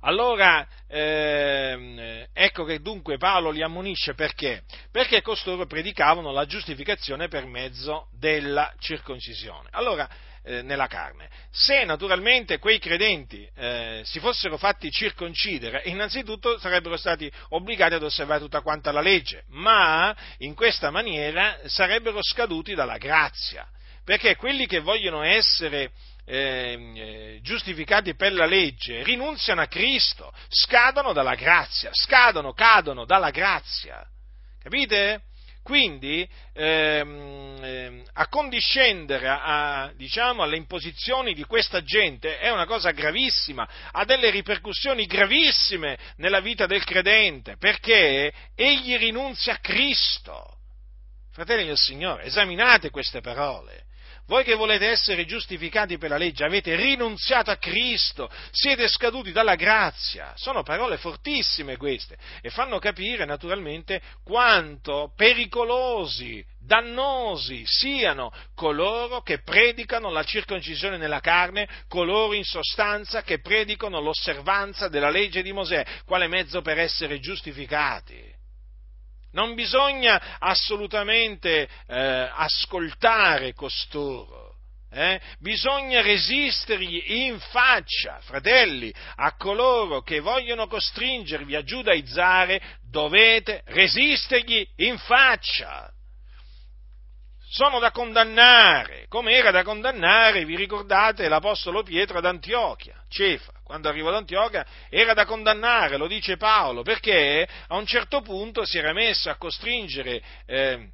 Allora, eh, ecco che dunque Paolo li ammonisce perché? Perché costoro predicavano la giustificazione per mezzo della circoncisione. Allora, eh, nella carne, se naturalmente quei credenti eh, si fossero fatti circoncidere, innanzitutto sarebbero stati obbligati ad osservare tutta quanta la legge, ma in questa maniera sarebbero scaduti dalla grazia, perché quelli che vogliono essere Eh, giustificati per la legge rinunziano a Cristo, scadono dalla grazia, scadono, cadono dalla grazia, capite? Quindi ehm, ehm, accondiscendere a, a, diciamo, alle imposizioni di questa gente è una cosa gravissima, ha delle ripercussioni gravissime nella vita del credente, perché egli rinunzia a Cristo. Fratelli del Signore, esaminate queste parole. Voi che volete essere giustificati per la legge avete rinunziato a Cristo, siete scaduti dalla grazia. Sono parole fortissime queste e fanno capire naturalmente quanto pericolosi, dannosi siano coloro che predicano la circoncisione nella carne, coloro in sostanza che predicano l'osservanza della legge di Mosè, quale mezzo per essere giustificati. Non bisogna assolutamente eh, ascoltare costoro, eh? Bisogna resistergli in faccia, fratelli, a coloro che vogliono costringervi a giudaizzare, dovete resistergli in faccia. Sono da condannare, come era da condannare, vi ricordate, l'Apostolo Pietro ad Antiochia, Cefa. Quando arrivò ad Antiochia era da condannare, lo dice Paolo, perché a un certo punto si era messo a costringere eh,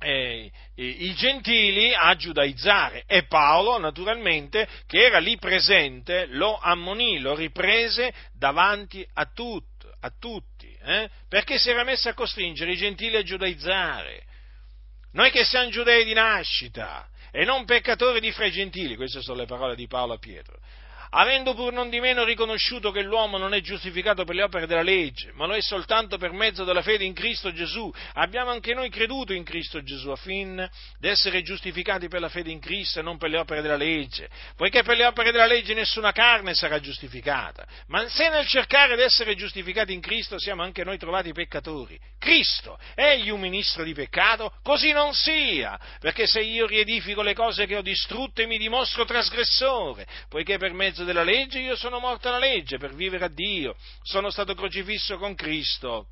eh, i gentili a giudaizzare e Paolo, naturalmente, che era lì presente, lo ammonì, lo riprese davanti a, tut, a tutti, eh? Perché si era messo a costringere i gentili a giudaizzare. Noi che siamo giudei di nascita e non peccatori di fra i gentili, queste sono le parole di Paolo a Pietro, avendo pur non di meno riconosciuto che l'uomo non è giustificato per le opere della legge, ma lo è soltanto per mezzo della fede in Cristo Gesù, abbiamo anche noi creduto in Cristo Gesù affin d'essere giustificati per la fede in Cristo e non per le opere della legge, poiché per le opere della legge nessuna carne sarà giustificata, ma se nel cercare di essere giustificati in Cristo siamo anche noi trovati peccatori, Cristo, egli un ministro di peccato? Così non sia, perché se io riedifico le cose che ho distrutte mi dimostro trasgressore, poiché per mezzo della legge io sono morto alla legge per vivere a Dio, sono stato crocifisso con Cristo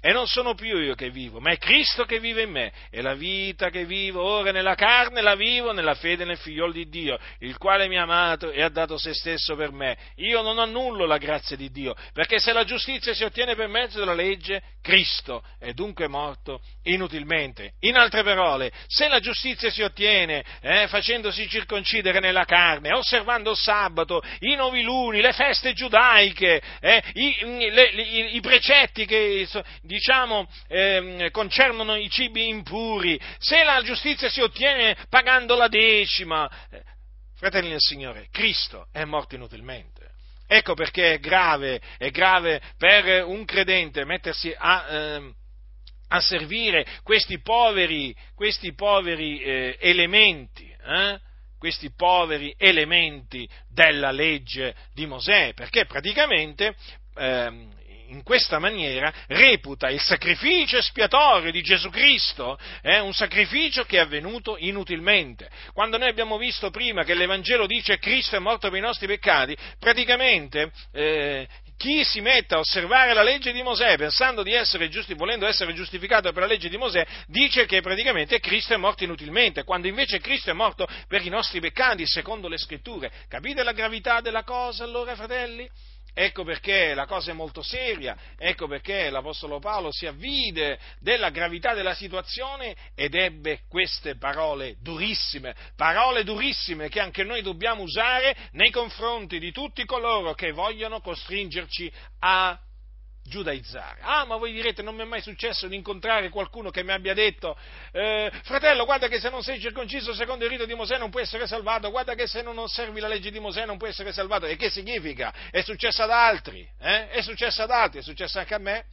e non sono più io che vivo, ma è Cristo che vive in me, e la vita che vivo ora nella carne la vivo nella fede nel figliolo di Dio, il quale mi ha amato e ha dato se stesso per me. Io non annullo la grazia di Dio, perché se la giustizia si ottiene per mezzo della legge, Cristo è dunque morto inutilmente. In altre parole, se la giustizia si ottiene eh, facendosi circoncidere nella carne, osservando il sabato, i noviluni, le feste giudaiche, eh, i, le, i, i precetti che diciamo, ehm, concernono i cibi impuri, se la giustizia si ottiene pagando la decima, eh, fratelli del Signore, Cristo è morto inutilmente. Ecco perché è grave, è grave per un credente mettersi a, eh, a servire questi poveri, questi poveri eh, elementi, eh? questi poveri elementi della legge di Mosè, perché praticamente eh, in questa maniera reputa il sacrificio espiatorio di Gesù Cristo eh, un sacrificio che è avvenuto inutilmente. Quando noi abbiamo visto prima che l'Evangelo dice che Cristo è morto per i nostri peccati, praticamente eh, chi si mette a osservare la legge di Mosè pensando di essere giusti, volendo essere giustificato per la legge di Mosè, dice che praticamente Cristo è morto inutilmente, quando invece Cristo è morto per i nostri peccati secondo le Scritture. Capite la gravità della cosa allora, fratelli? Ecco perché la cosa è molto seria, ecco perché l'Apostolo Paolo si avvide della gravità della situazione ed ebbe queste parole durissime, parole durissime che anche noi dobbiamo usare nei confronti di tutti coloro che vogliono costringerci a giudaizzare. Ah, ma voi direte, non mi è mai successo di incontrare qualcuno che mi abbia detto eh, fratello, guarda che se non sei circonciso secondo il rito di Mosè non puoi essere salvato, guarda che se non osservi la legge di Mosè non puoi essere salvato. E che significa? È successo ad altri, eh? È successo ad altri, è successo anche a me.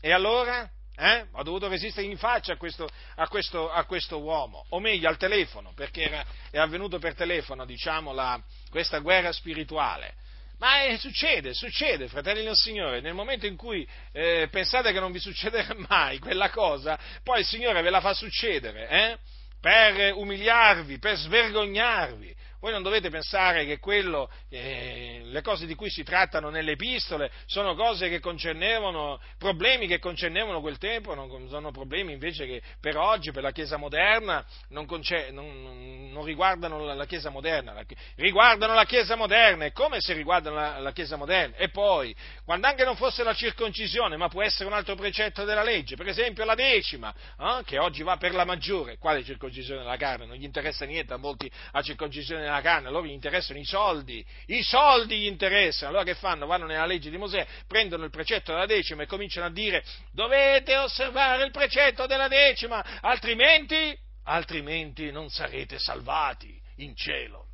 E allora? Eh? Ho dovuto resistere in faccia a questo, a questo, a questo uomo, o meglio al telefono, perché era, è avvenuto per telefono, diciamo, la, questa guerra spirituale. Ma eh, succede, succede, fratelli del Signore, nel momento in cui eh, pensate che non vi succederà mai quella cosa, poi il Signore ve la fa succedere, eh? Per umiliarvi, per svergognarvi. Voi non dovete pensare che quello, eh, le cose di cui si trattano nelle epistole sono cose che concernevano, problemi che concernevano quel tempo, non, sono problemi invece che per oggi, per la Chiesa moderna, non, conce- non, non riguardano la, la Chiesa moderna, la, riguardano la Chiesa moderna, è come se riguardano la, la Chiesa moderna. E poi, quando anche non fosse la circoncisione, ma può essere un altro precetto della legge, per esempio la decima, eh, che oggi va per la maggiore, quale circoncisione della carne? Non gli interessa niente a molti la circoncisione la carne, loro gli interessano i soldi, i soldi gli interessano, allora che fanno? Vanno nella legge di Mosè, prendono il precetto della decima e cominciano a dire dovete osservare il precetto della decima, altrimenti, altrimenti non sarete salvati in cielo,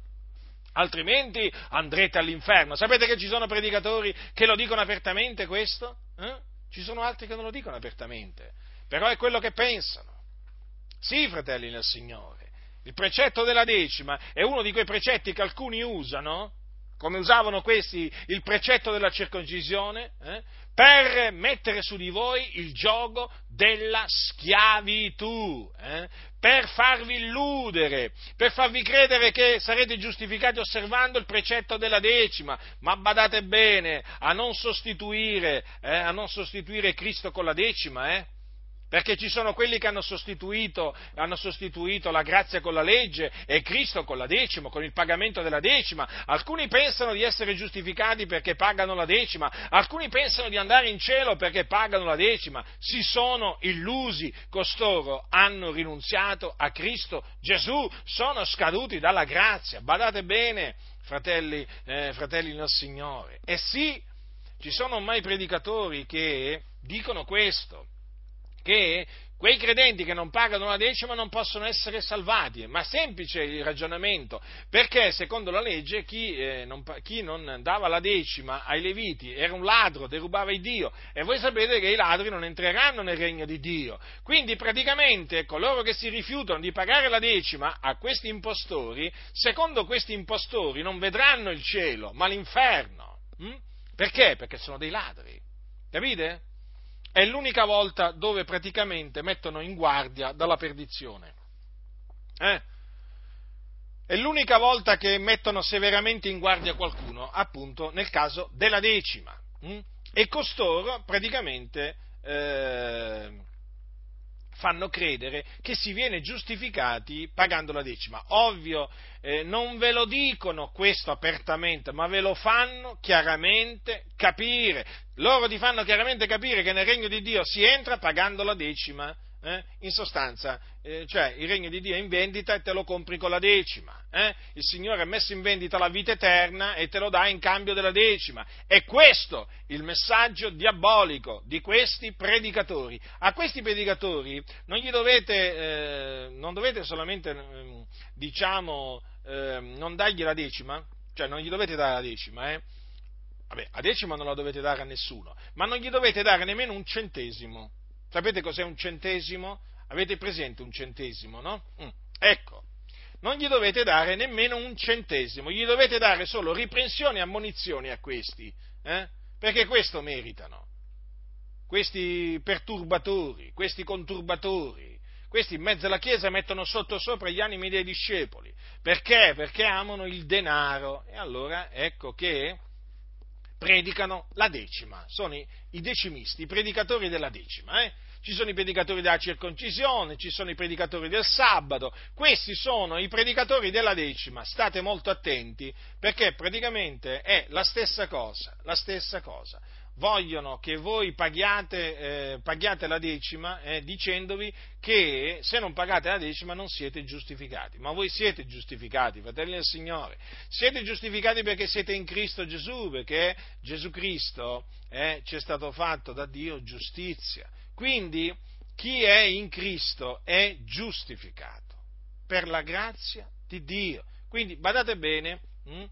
altrimenti andrete all'inferno. Sapete che ci sono predicatori che lo dicono apertamente questo? Eh? Ci sono altri che non lo dicono apertamente, però è quello che pensano. Sì, fratelli nel Signore, il precetto della decima è uno di quei precetti che alcuni usano, come usavano questi il precetto della circoncisione, eh, per mettere su di voi il giogo della schiavitù, eh, per farvi illudere, per farvi credere che sarete giustificati osservando il precetto della decima. Ma badate bene a non sostituire, eh, a non sostituire Cristo con la decima, eh. Perché ci sono quelli che hanno sostituito, hanno sostituito la grazia con la legge e Cristo con la decima, con il pagamento della decima. Alcuni pensano di essere giustificati perché pagano la decima, alcuni pensano di andare in cielo perché pagano la decima. Si sono illusi, costoro hanno rinunziato a Cristo Gesù, sono scaduti dalla grazia. Badate bene, fratelli, eh, fratelli nel Signore. E sì, ci sono ormai predicatori che dicono questo, che quei credenti che non pagano la decima non possono essere salvati. Ma semplice il ragionamento, perché secondo la legge chi, eh, non, chi non dava la decima ai Leviti era un ladro, derubava il Dio, e voi sapete che i ladri non entreranno nel regno di Dio. Quindi praticamente coloro che si rifiutano di pagare la decima a questi impostori, secondo questi impostori non vedranno il cielo, ma l'inferno. Hm? Perché? Perché sono dei ladri, capite? È l'unica volta dove praticamente mettono in guardia dalla perdizione. Eh? È l'unica volta che mettono severamente in guardia qualcuno, appunto nel caso della decima. Hm? E costoro praticamente eh, fanno credere che si viene giustificati pagando la decima. Ovvio, eh, non ve lo dicono questo apertamente, ma ve lo fanno chiaramente capire. Loro ti fanno chiaramente capire che nel regno di Dio si entra pagando la decima, eh? In sostanza, eh, cioè il regno di Dio è in vendita e te lo compri con la decima, eh? Il Signore ha messo in vendita la vita eterna e te lo dà in cambio della decima. È questo il messaggio diabolico di questi predicatori. A questi predicatori non gli dovete, eh, non dovete solamente, eh, diciamo, eh, non dargli la decima, cioè non gli dovete dare la decima, eh? Vabbè, a decimo non la dovete dare a nessuno, ma non gli dovete dare nemmeno un centesimo. Sapete cos'è un centesimo? Avete presente un centesimo, no? Mm. Ecco, non gli dovete dare nemmeno un centesimo, gli dovete dare solo riprensioni e ammonizioni a questi, eh? Perché questo meritano. Questi perturbatori, questi conturbatori, questi in mezzo alla Chiesa mettono sotto sopra gli animi dei discepoli. Perché? Perché amano il denaro. E allora ecco che predicano la decima, sono i, i decimisti, i predicatori della decima, eh? Ci sono i predicatori della circoncisione, ci sono i predicatori del sabato, questi sono i predicatori della decima, state molto attenti, perché praticamente è la stessa cosa, la stessa cosa. Vogliono che voi paghiate, eh, paghiate la decima, eh, dicendovi che se non pagate la decima non siete giustificati. Ma voi siete giustificati, fratelli del Signore. Siete giustificati perché siete in Cristo Gesù, perché Gesù Cristo eh, ci è stato fatto da Dio giustizia. Quindi chi è in Cristo è giustificato per la grazia di Dio. Quindi badate bene mh,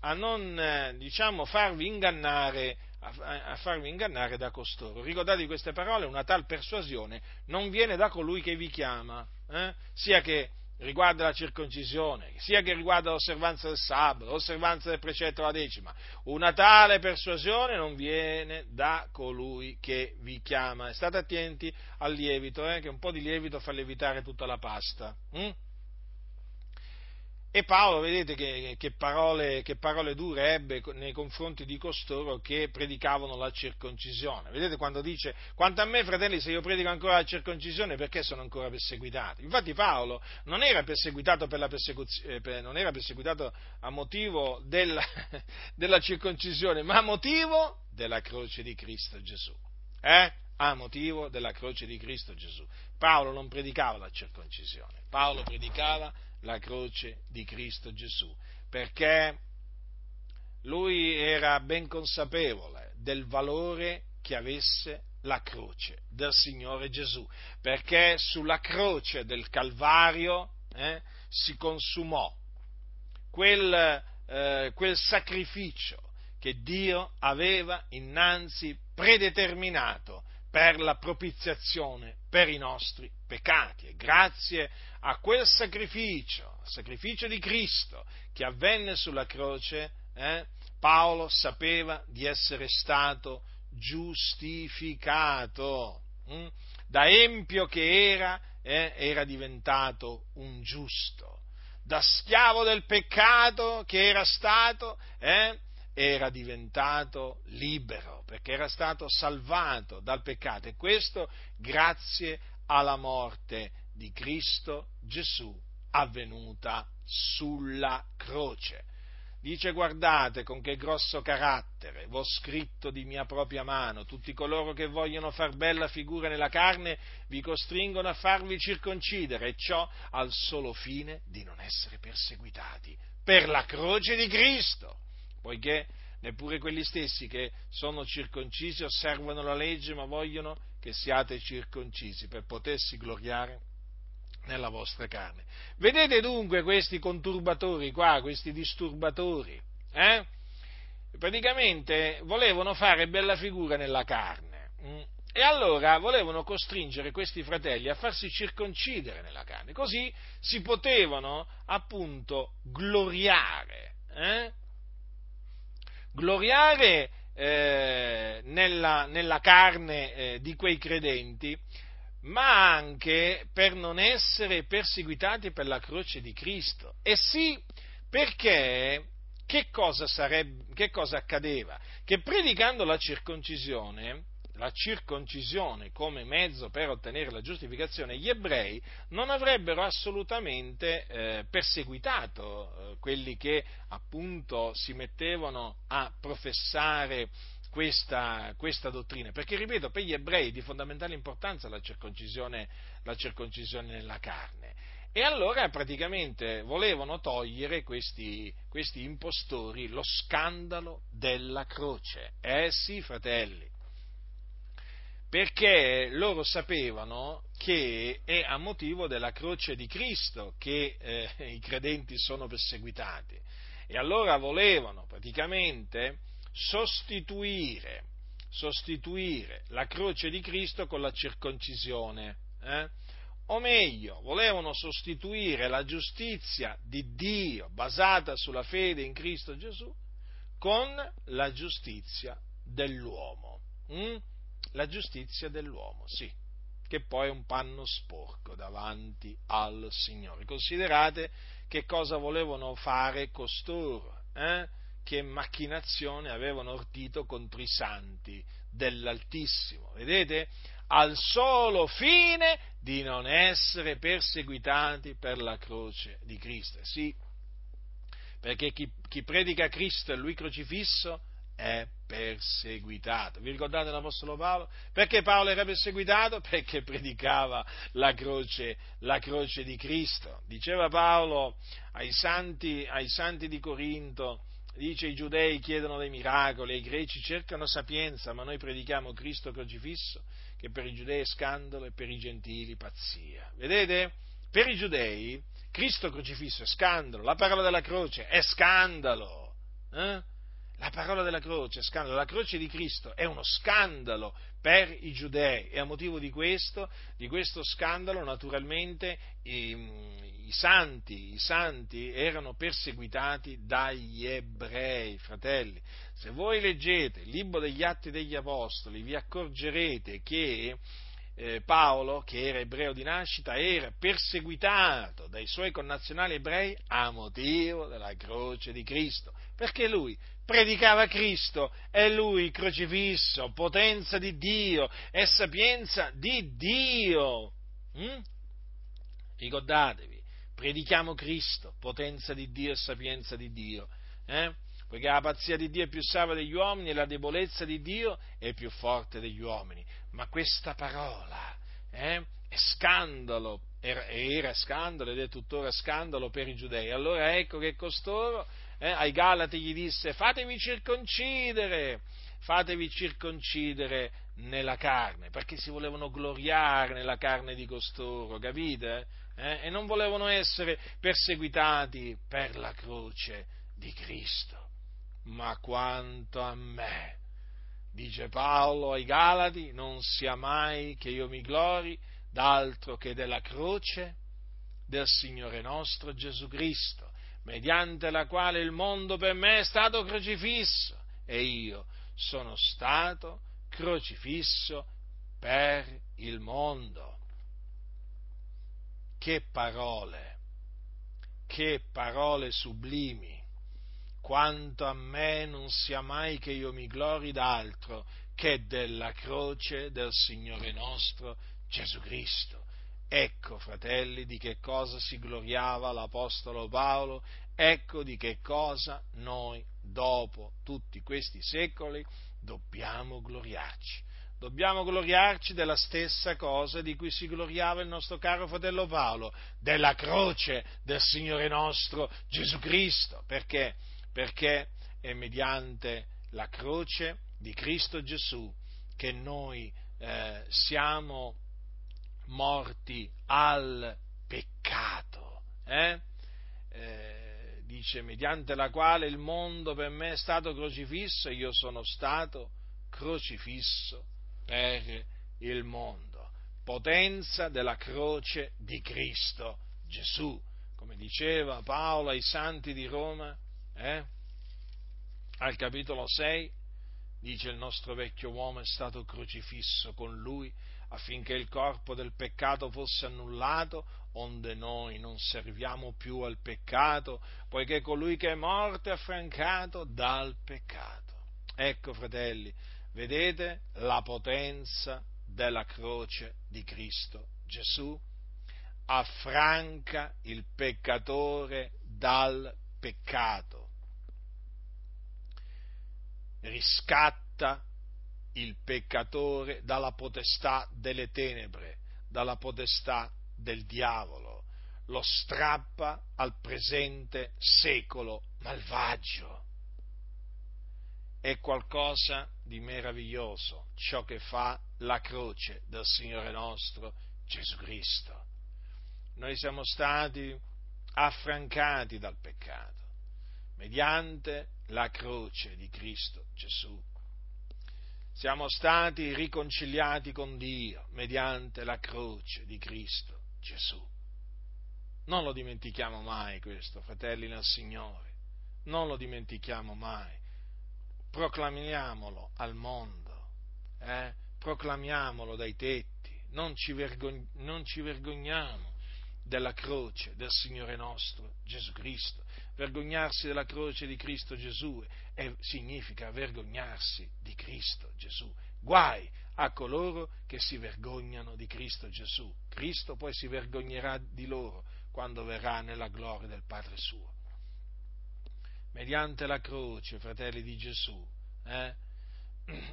a non eh, diciamo farvi ingannare. a farvi ingannare da costoro. Ricordatevi queste parole: una tal persuasione non viene da colui che vi chiama, eh? sia che riguarda la circoncisione, sia che riguarda l'osservanza del sabato, l'osservanza del precetto alla decima. Una tale persuasione non viene da colui che vi chiama. State attenti al lievito, eh? che un po' di lievito fa lievitare tutta la pasta. Hm? E Paolo, vedete che, che, parole, che parole dure ebbe nei confronti di costoro che predicavano la circoncisione. Vedete quando dice: quanto a me, fratelli, se io predico ancora la circoncisione, perché sono ancora perseguitato? Infatti Paolo non era perseguitato per la persecuzione, eh, non era perseguitato a motivo della, della circoncisione, ma a motivo della croce di Cristo Gesù. Eh? A motivo della croce di Cristo Gesù. Paolo non predicava la circoncisione, Paolo predicava la croce di Cristo Gesù, perché lui era ben consapevole del valore che avesse la croce del Signore Gesù, perché sulla croce del Calvario eh, si consumò quel, eh, quel sacrificio che Dio aveva innanzi predeterminato per la propiziazione per i nostri peccati. E grazie a quel sacrificio, sacrificio di Cristo che avvenne sulla croce, eh, Paolo sapeva di essere stato giustificato. Hm? Da empio che era, eh, era diventato un giusto. Da schiavo del peccato che era stato, eh, era diventato libero, perché era stato salvato dal peccato, e questo grazie alla morte di Cristo Gesù avvenuta sulla croce. Dice: guardate con che grosso carattere v'ho scritto di mia propria mano, tutti coloro che vogliono far bella figura nella carne vi costringono a farvi circoncidere, e ciò al solo fine di non essere perseguitati per la croce di Cristo, poiché neppure quelli stessi che sono circoncisi osservano la legge, ma vogliono che siate circoncisi per potersi gloriare nella vostra carne. Vedete dunque questi conturbatori qua, questi disturbatori, eh? praticamente volevano fare bella figura nella carne, mh? e allora volevano costringere questi fratelli a farsi circoncidere nella carne, così si potevano appunto gloriare, eh? gloriare eh, nella, nella carne eh, di quei credenti, ma anche per non essere perseguitati per la croce di Cristo. E sì, perché che cosa sarebbe, che cosa accadeva? Che predicando la circoncisione, la circoncisione come mezzo per ottenere la giustificazione, gli ebrei non avrebbero assolutamente eh, perseguitato eh, quelli che appunto si mettevano a professare questa, questa dottrina, perché, ripeto, per gli ebrei è di fondamentale importanza la circoncisione, la circoncisione nella carne. E allora praticamente volevano togliere questi, questi impostori lo scandalo della croce. Eh sì, fratelli, perché loro sapevano che è a motivo della croce di Cristo che eh, i credenti sono perseguitati, e allora volevano praticamente sostituire, sostituire la croce di Cristo con la circoncisione, eh? O meglio, volevano sostituire la giustizia di Dio basata sulla fede in Cristo Gesù con la giustizia dell'uomo, mm? la giustizia dell'uomo, sì, che poi è un panno sporco davanti al Signore. Considerate che cosa volevano fare costoro, eh? che macchinazione avevano ordito contro i santi dell'Altissimo, vedete? Al solo fine di non essere perseguitati per la croce di Cristo, sì, perché chi, chi predica Cristo e lui crocifisso è perseguitato. Vi ricordate l'Apostolo Paolo? Perché Paolo era perseguitato? Perché predicava la croce, la croce di Cristo. Diceva Paolo ai santi, ai santi di Corinto, dice: i giudei chiedono dei miracoli, i greci cercano sapienza, ma noi predichiamo Cristo crocifisso, che per i giudei è scandalo e per i gentili pazzia. Vedete? Per i giudei Cristo crocifisso è scandalo, la parola della croce è scandalo, eh? La parola della croce è scandalo, la croce di Cristo è uno scandalo per i giudei, e a motivo di questo, di questo scandalo, naturalmente i, i santi, i santi erano perseguitati dagli ebrei. Fratelli, se voi leggete il libro degli Atti degli Apostoli, vi accorgerete che eh, Paolo, che era ebreo di nascita, era perseguitato dai suoi connazionali ebrei a motivo della croce di Cristo, perché lui predicava Cristo e lui crocifisso, potenza di Dio e sapienza di Dio. Mm? Ricordatevi, predichiamo Cristo, potenza di Dio e sapienza di Dio, eh? Poiché la pazzia di Dio è più salva degli uomini e la debolezza di Dio è più forte degli uomini. Ma questa parola eh, è scandalo, era, era scandalo ed è tuttora scandalo per i giudei. Allora ecco che costoro Eh, ai Galati gli disse: fatevi circoncidere, fatevi circoncidere nella carne, perché si volevano gloriare nella carne di costoro, capite? Eh? E non volevano essere perseguitati per la croce di Cristo. Ma quanto a me, dice Paolo ai Galati, non sia mai che io mi glori d'altro che della croce del Signore nostro Gesù Cristo, mediante la quale il mondo per me è stato crocifisso e io sono stato crocifisso per il mondo. Che parole, che parole sublimi! Quanto a me, non sia mai che io mi glori d'altro che della croce del Signore nostro Gesù Cristo. Ecco, fratelli, di che cosa si gloriava l'Apostolo Paolo, ecco di che cosa noi, dopo tutti questi secoli, dobbiamo gloriarci. Dobbiamo gloriarci della stessa cosa di cui si gloriava il nostro caro fratello Paolo, della croce del Signore nostro Gesù Cristo. Perché? Perché è mediante la croce di Cristo Gesù che noi eh, siamo morti al peccato, eh? Eh, dice, mediante la quale il mondo per me è stato crocifisso e io sono stato crocifisso per il mondo, potenza della croce di Cristo Gesù, come diceva Paolo ai santi di Roma, eh? al capitolo sei, dice: il nostro vecchio uomo è stato crocifisso con lui affinché il corpo del peccato fosse annullato, onde noi non serviamo più al peccato, poiché colui che è morto è affrancato dal peccato. Ecco, fratelli, vedete la potenza della croce di Cristo Gesù? Affranca il peccatore dal peccato, riscatta il peccatore dalla potestà delle tenebre, dalla potestà del diavolo, lo strappa al presente secolo malvagio. È qualcosa di meraviglioso ciò che fa la croce del Signore nostro Gesù Cristo. Noi siamo stati affrancati dal peccato, mediante la croce di Cristo Gesù. Siamo stati riconciliati con Dio mediante la croce di Cristo Gesù. Non lo dimentichiamo mai questo, fratelli nel Signore, non lo dimentichiamo mai. Proclamiamolo al mondo, eh? Proclamiamolo dai tetti, non ci, vergogn- non ci vergogniamo della croce del Signore nostro Gesù Cristo. Vergognarsi della croce di Cristo Gesù è, significa vergognarsi di Cristo Gesù. Guai a coloro che si vergognano di Cristo Gesù. Cristo poi si vergognerà di loro quando verrà nella gloria del Padre suo. Mediante la croce, fratelli di Gesù, eh,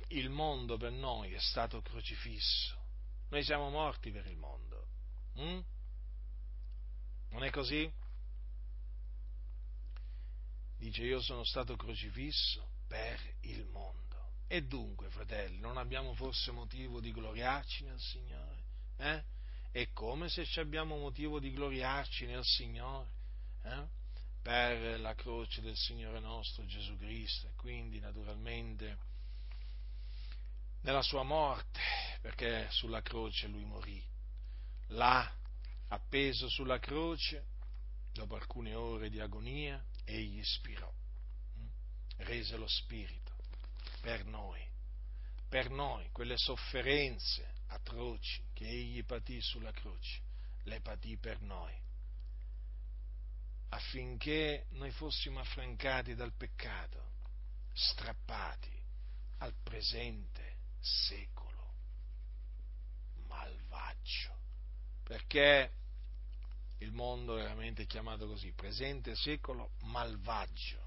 il mondo per noi è stato crocifisso. Noi siamo morti per il mondo. Mm? Non è così? Dice: io sono stato crocifisso per il mondo. E dunque, fratelli, non abbiamo forse motivo di gloriarci nel Signore? Eh? È come se ci abbiamo motivo di gloriarci nel Signore, eh? Per la croce del Signore nostro Gesù Cristo, e quindi naturalmente nella sua morte, perché sulla croce lui morì. Là, appeso sulla croce, dopo alcune ore di agonia, egli spirò, rese lo spirito per noi, per noi quelle sofferenze atroci che egli patì sulla croce, le patì per noi, affinché noi fossimo affrancati dal peccato, strappati al presente secolo malvagio, perché il mondo è veramente chiamato così, presente secolo malvagio.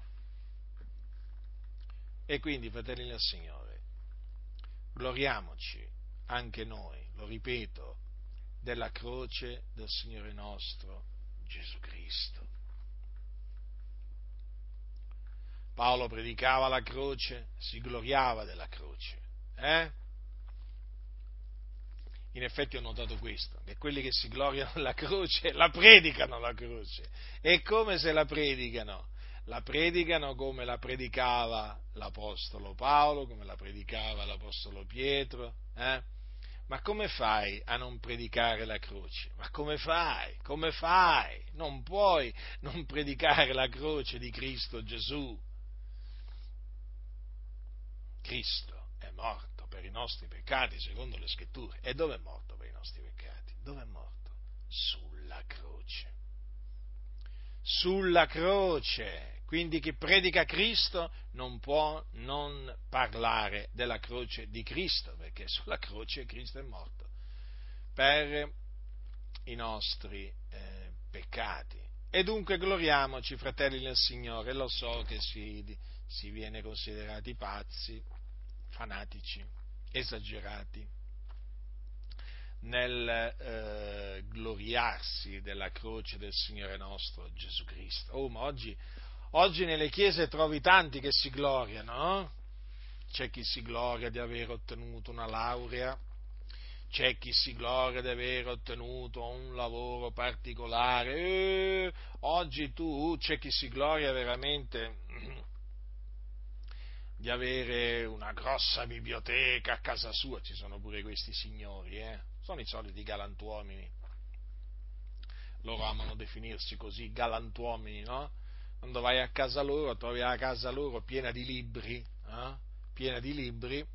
E quindi, fratelli del Signore, gloriamoci anche noi, lo ripeto, della croce del Signore nostro Gesù Cristo. Paolo predicava la croce, si gloriava della croce. Eh? In effetti ho notato questo, che quelli che si gloriano della croce la predicano la croce. E come se la predicano? La predicano come la predicava l'Apostolo Paolo, come la predicava l'Apostolo Pietro. Eh? Ma come fai a non predicare la croce? Ma come fai? Come fai? Non puoi non predicare la croce di Cristo Gesù. Cristo è morto per i nostri peccati secondo le scritture. E dove è morto per i nostri peccati? Dove è morto? Sulla croce. Sulla croce. Quindi chi predica Cristo non può non parlare della croce di Cristo, perché sulla croce Cristo è morto per i nostri eh, peccati. E dunque gloriamoci, fratelli del Signore. Lo so che si, si viene considerati pazzi, fanatici, esagerati nel eh, gloriarsi della croce del Signore nostro Gesù Cristo. Oh, ma oggi... Oggi nelle chiese trovi tanti che si gloriano, no? C'è chi si gloria di aver ottenuto una laurea, c'è chi si gloria di aver ottenuto un lavoro particolare, e oggi tu c'è chi si gloria veramente di avere una grossa biblioteca a casa sua, ci sono pure questi signori, eh? Sono i soliti galantuomini, loro amano definirsi così, galantuomini, no? Quando vai a casa loro, trovi la casa loro piena di libri, eh? piena di libri,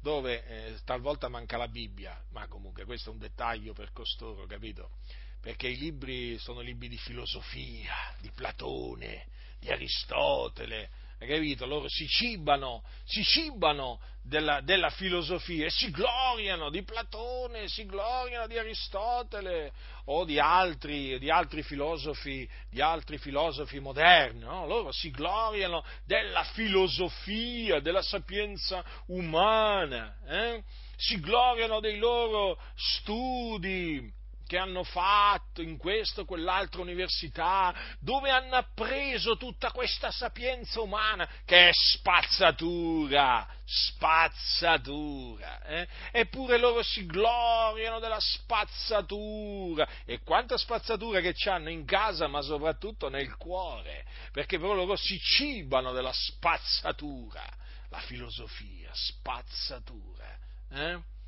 dove eh, talvolta manca la Bibbia, ma comunque questo è un dettaglio per costoro, capito? Perché i libri sono libri di filosofia, di Platone, di Aristotele, capito? Loro si cibano, si cibano della, della filosofia e si gloriano di Platone, si gloriano di Aristotele o di altri, di altri filosofi, di altri filosofi moderni, no? Loro si gloriano della filosofia, della sapienza umana, eh? Si gloriano dei loro studi, che hanno fatto in questo o quell'altra università, dove hanno appreso tutta questa sapienza umana, che è spazzatura, spazzatura, eh? Eppure loro si gloriano della spazzatura, e quanta spazzatura che c'hanno in casa, ma soprattutto nel cuore, perché però loro si cibano della spazzatura, la filosofia, spazzatura, eh?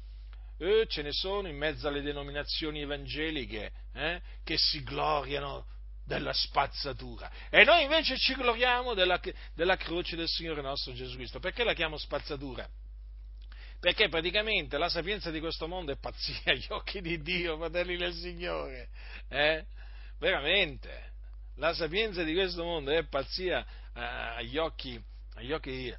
Eh, ce ne sono in mezzo alle denominazioni evangeliche eh, che si gloriano della spazzatura, e noi invece ci gloriamo della, della croce del Signore nostro Gesù Cristo. Perché la chiamo spazzatura? Perché praticamente la sapienza di questo mondo è pazzia agli occhi di Dio, fratelli del Signore, eh? Veramente la sapienza di questo mondo è pazzia eh, agli occhi, agli occhi di Dio.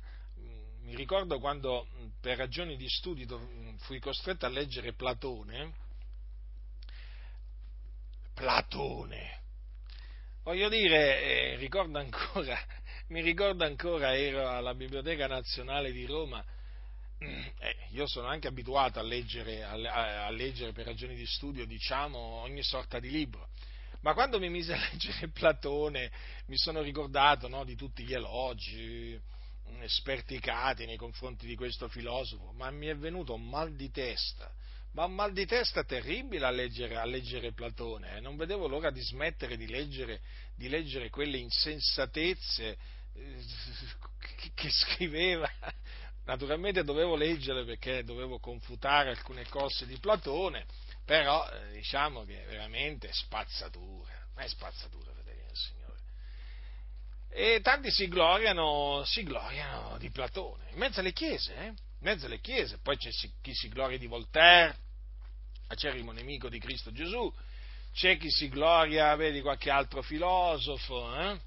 Mi ricordo quando per ragioni di studio fui costretto a leggere Platone, Platone, voglio dire, eh, ricordo ancora, mi ricordo ancora, ero alla Biblioteca Nazionale di Roma, eh, io sono anche abituato a leggere, a, a leggere per ragioni di studio, diciamo, ogni sorta di libro. Ma quando mi mise a leggere Platone mi sono ricordato, no, di tutti gli elogi esperticati nei confronti di questo filosofo, ma mi è venuto un mal di testa, ma un mal di testa terribile a leggere, a leggere Platone, eh. Non vedevo l'ora di smettere di leggere, di leggere quelle insensatezze eh, che, che scriveva. Naturalmente dovevo leggere perché dovevo confutare alcune cose di Platone, però eh, diciamo che veramente è spazzatura, ma è spazzatura, fratelli del Signore. E tanti si gloriano, si gloriano di Platone, in mezzo alle chiese, eh? in mezzo alle chiese, poi c'è chi si gloria di Voltaire, acerrimo nemico di Cristo Gesù, c'è chi si gloria, vedi, qualche altro filosofo, eh?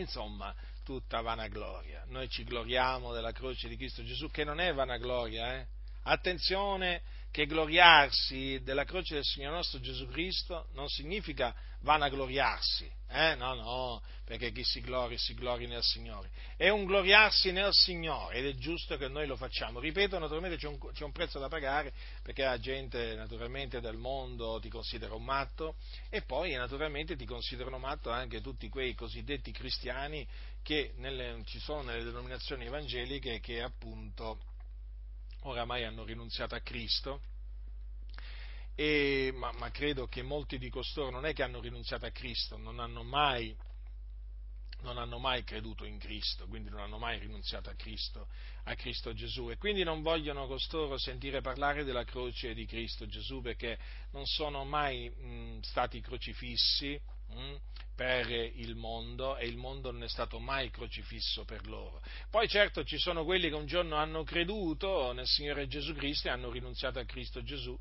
Insomma, tutta vanagloria. Noi ci gloriamo della croce di Cristo Gesù, che non è vanagloria, eh? Attenzione, che gloriarsi della croce del Signore nostro Gesù Cristo non significa vanagloriarsi, eh? No, no, perché chi si gloria, si glori nel Signore, è un gloriarsi nel Signore, ed è giusto che noi lo facciamo. Ripeto, naturalmente c'è un, c'è un prezzo da pagare, perché la gente naturalmente del mondo ti considera un matto, e poi naturalmente ti considerano matto anche tutti quei cosiddetti cristiani che nelle, ci sono nelle denominazioni evangeliche, che appunto oramai hanno rinunziato a Cristo, e, ma, ma credo che molti di costoro non è che hanno rinunziato a Cristo, non hanno mai, non hanno mai creduto in Cristo, quindi non hanno mai rinunziato a Cristo, a Cristo Gesù, e quindi non vogliono costoro sentire parlare della croce di Cristo Gesù, perché non sono mai mh, stati crocifissi mh, per il mondo, e il mondo non è stato mai crocifisso per loro. Poi certo ci sono quelli che un giorno hanno creduto nel Signore Gesù Cristo e hanno rinunziato a Cristo Gesù,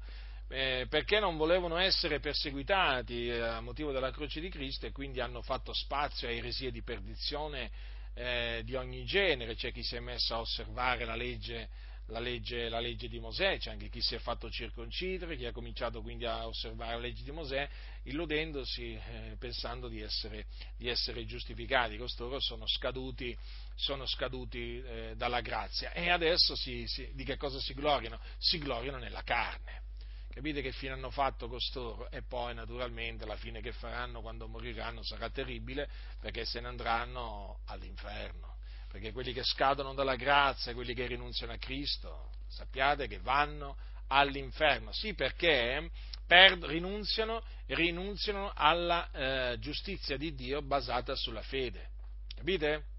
eh, perché non volevano essere perseguitati eh, a motivo della croce di Cristo, e quindi hanno fatto spazio a eresie di perdizione eh, di ogni genere. C'è chi si è messo a osservare la legge, la legge, la legge di Mosè, c'è anche chi si è fatto circoncidere, chi ha cominciato quindi a osservare la legge di Mosè, illudendosi, eh, pensando di essere, di essere giustificati. Costoro sono scaduti, sono scaduti eh, dalla grazia, e adesso si, si, di che cosa si gloriano? Si gloriano nella carne. Capite che fine hanno fatto costoro? E poi naturalmente la fine che faranno quando moriranno sarà terribile, perché se ne andranno all'inferno. Perché quelli che scadono dalla grazia, quelli che rinunziano a Cristo, sappiate che vanno all'inferno. Sì, perché per, rinunziano, rinunziano alla eh, giustizia di Dio basata sulla fede. Capite?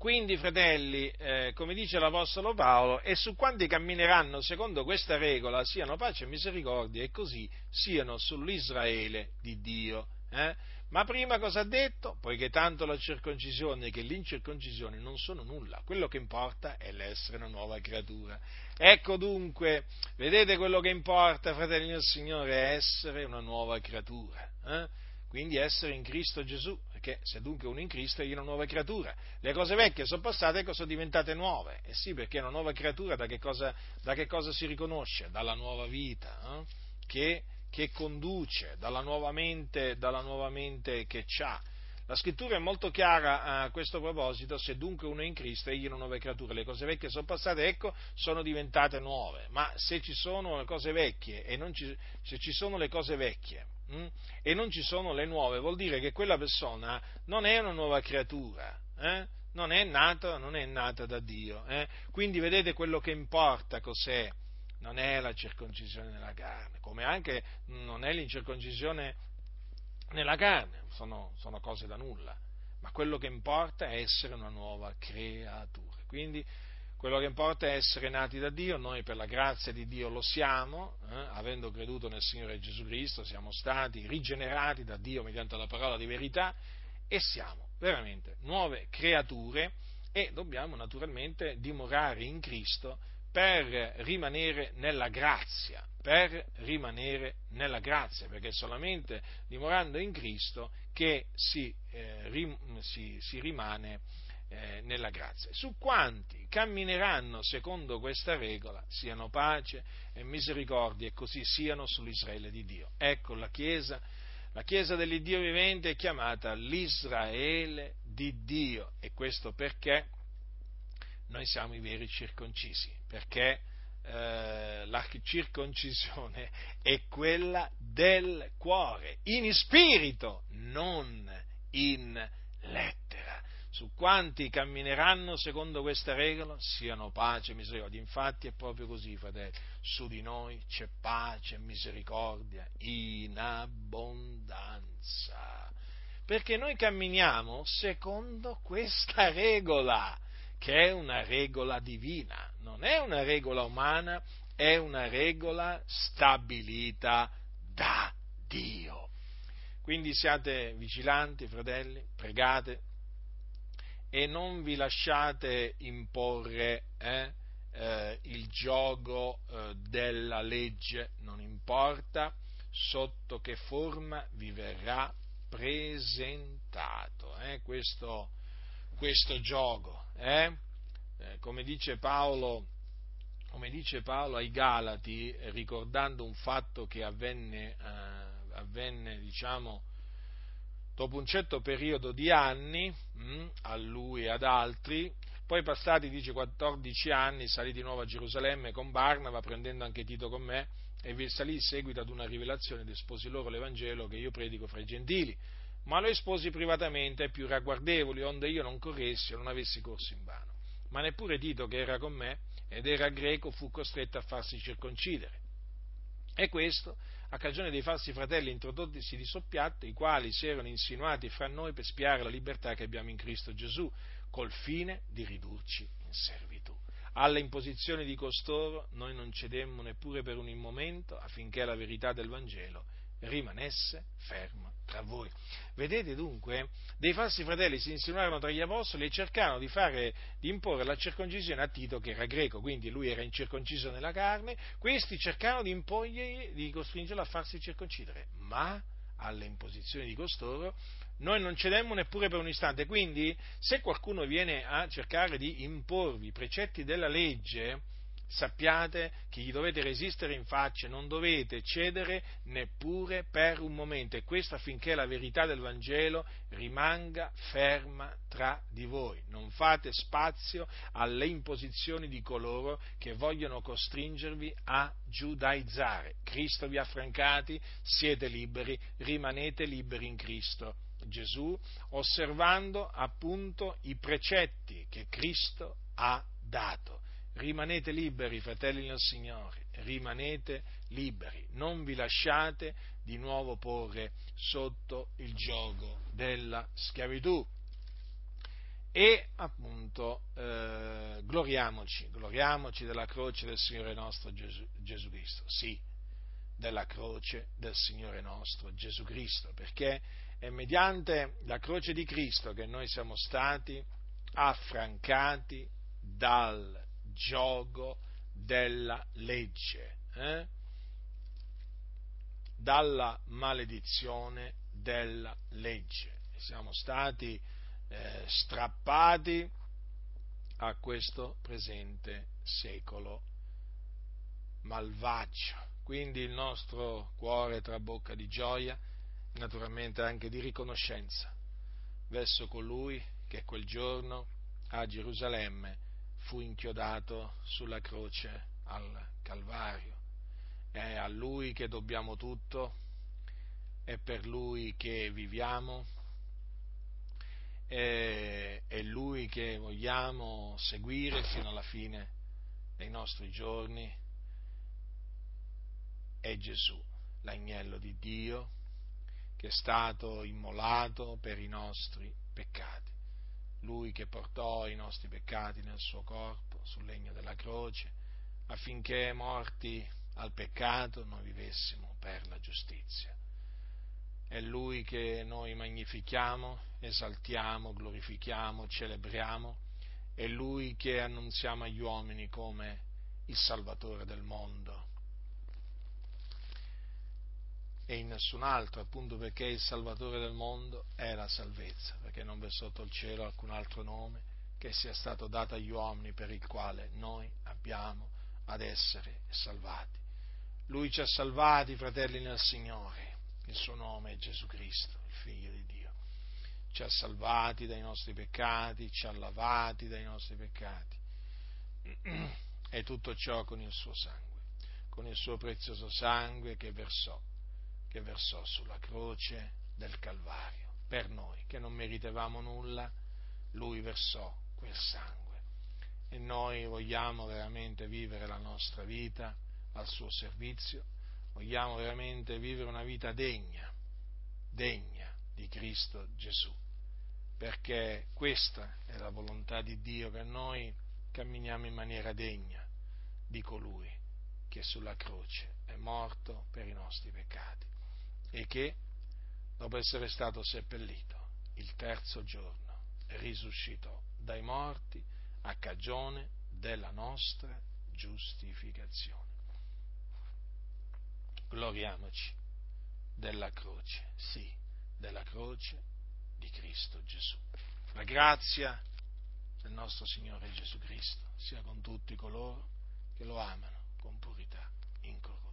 Quindi, fratelli, eh, come dice l'Apostolo Paolo, e su quanti cammineranno secondo questa regola siano pace e misericordia, e così siano sull'Israele di Dio. Eh? Ma prima cosa ha detto? Poiché tanto la circoncisione che l'incirconcisione non sono nulla, quello che importa è l'essere una nuova creatura. Ecco dunque, vedete quello che importa, fratelli del Signore, è essere una nuova creatura, eh? Quindi essere in Cristo Gesù, perché se dunque uno in Cristo è una nuova creatura, le cose vecchie sono passate, ecco, sono diventate nuove. E sì, perché una nuova creatura da che cosa, da che cosa si riconosce? Dalla nuova vita, eh? che che conduce, dalla nuova mente, dalla nuova mente che c'ha. La scrittura è molto chiara a questo proposito: se dunque uno è in Cristo, egli è una nuova creatura, le cose vecchie sono passate, ecco, sono diventate nuove. Ma se ci sono le cose vecchie e non ci, se ci sono le cose vecchie mh, e non ci sono le nuove, vuol dire che quella persona non è una nuova creatura, eh? non è nata, non è nata da Dio. Eh? Quindi vedete quello che importa cos'è. Non è la circoncisione nella carne, come anche non è l'incirconcisione nella carne, sono, sono cose da nulla, ma quello che importa è essere una nuova creatura. Quindi quello che importa è essere nati da Dio. Noi per la grazia di Dio lo siamo, eh? avendo creduto nel Signore Gesù Cristo siamo stati rigenerati da Dio mediante la parola di verità e siamo veramente nuove creature e dobbiamo naturalmente dimorare in Cristo per rimanere nella grazia, per rimanere nella grazia, perché è solamente dimorando in Cristo che si, eh, rim, si, si rimane eh, nella grazia. Su quanti cammineranno secondo questa regola siano pace e misericordia, e così siano sull'Israele di Dio. Ecco la Chiesa, la Chiesa dell'Iddio vivente è chiamata l'Israele di Dio, e questo perché noi siamo i veri circoncisi, perché eh, la circoncisione è quella del cuore, in spirito, non in lettera. Su quanti cammineranno secondo questa regola siano pace e misericordia. Infatti è proprio così, fratelli, su di noi c'è pace e misericordia in abbondanza, perché noi camminiamo secondo questa regola, che è una regola divina, non è una regola umana, è una regola stabilita da Dio. Quindi siate vigilanti, fratelli, pregate e non vi lasciate imporre eh, eh, il giogo eh, della legge, non importa sotto che forma vi verrà presentato eh, questo questo giogo, eh? Eh, come dice Paolo, come dice Paolo ai Galati, eh, ricordando un fatto che avvenne, eh, avvenne diciamo, dopo un certo periodo di anni, mh, a lui e ad altri, poi passati, dice, quattordici anni, salì di nuovo a Gerusalemme con Barnaba, prendendo anche Tito con me, e vi salì in seguito ad una rivelazione ed esposi loro l'Evangelo che io predico fra i Gentili, ma lo esposi privatamente ai più ragguardevoli, onde io non corressi o non avessi corso in vano. Ma neppure Tito, che era con me ed era greco, fu costretto a farsi circoncidere. E questo a cagione dei falsi fratelli introdottisi di soppiatto, i quali si erano insinuati fra noi per spiare la libertà che abbiamo in Cristo Gesù, col fine di ridurci in servitù. Alle imposizioni di costoro noi non cedemmo neppure per un momento, affinché la verità del Vangelo rimanesse ferma tra voi. Vedete dunque, dei falsi fratelli si insinuarono tra gli apostoli e cercarono di fare, di imporre la circoncisione a Tito, che era greco, quindi lui era incirconciso nella carne. Questi cercarono di imporgli, di costringerlo a farsi circoncidere, ma alle imposizioni di costoro noi non cedemmo neppure per un istante. Quindi, se qualcuno viene a cercare di imporvi i precetti della legge, sappiate che gli dovete resistere in faccia, non dovete cedere neppure per un momento, e questo affinché la verità del Vangelo rimanga ferma tra di voi. Non fate spazio alle imposizioni di coloro che vogliono costringervi a giudaizzare. Cristo vi ha affrancati, siete liberi, rimanete liberi in Cristo Gesù, osservando appunto i precetti che Cristo ha dato. Rimanete liberi, fratelli del Signore, rimanete liberi, non vi lasciate di nuovo porre sotto il giogo della schiavitù. E appunto eh, gloriamoci, gloriamoci della croce del Signore nostro Gesù, Gesù Cristo, sì, della croce del Signore nostro Gesù Cristo, perché è mediante la croce di Cristo che noi siamo stati affrancati dal giogo della legge, eh? dalla maledizione della legge. Siamo stati eh, strappati a questo presente secolo malvagio. Quindi il nostro cuore trabocca di gioia, naturalmente anche di riconoscenza, verso colui che quel giorno a Gerusalemme fu inchiodato sulla croce al Calvario. È a Lui che dobbiamo tutto, è per Lui che viviamo, è, è Lui che vogliamo seguire fino alla fine dei nostri giorni. È Gesù, l'agnello di Dio, che è stato immolato per i nostri peccati. Lui che portò i nostri peccati nel suo corpo, sul legno della croce, affinché morti al peccato noi vivessimo per la giustizia. È Lui che noi magnifichiamo, esaltiamo, glorifichiamo, celebriamo. È Lui che annunziamo agli uomini come il Salvatore del mondo. E in nessun altro, appunto perché il Salvatore del mondo è la salvezza, perché non v'è sotto il cielo alcun altro nome che sia stato dato agli uomini per il quale noi abbiamo ad essere salvati. Lui ci ha salvati, fratelli nel Signore, il suo nome è Gesù Cristo, il Figlio di Dio. Ci ha salvati dai nostri peccati, ci ha lavati dai nostri peccati, e tutto ciò con il suo sangue, con il suo prezioso sangue che versò. che versò sulla croce del Calvario. Per noi, che non meritavamo nulla, Lui versò quel sangue. E noi vogliamo veramente vivere la nostra vita al suo servizio, vogliamo veramente vivere una vita degna, degna di Cristo Gesù, perché questa è la volontà di Dio, che noi camminiamo in maniera degna di colui che sulla croce è morto per i nostri peccati, e che, dopo essere stato seppellito, il terzo giorno risuscitò dai morti a cagione della nostra giustificazione. Gloriamoci della croce, sì, della croce di Cristo Gesù. La grazia del nostro Signore Gesù Cristo sia con tutti coloro che lo amano con purità incorrotta.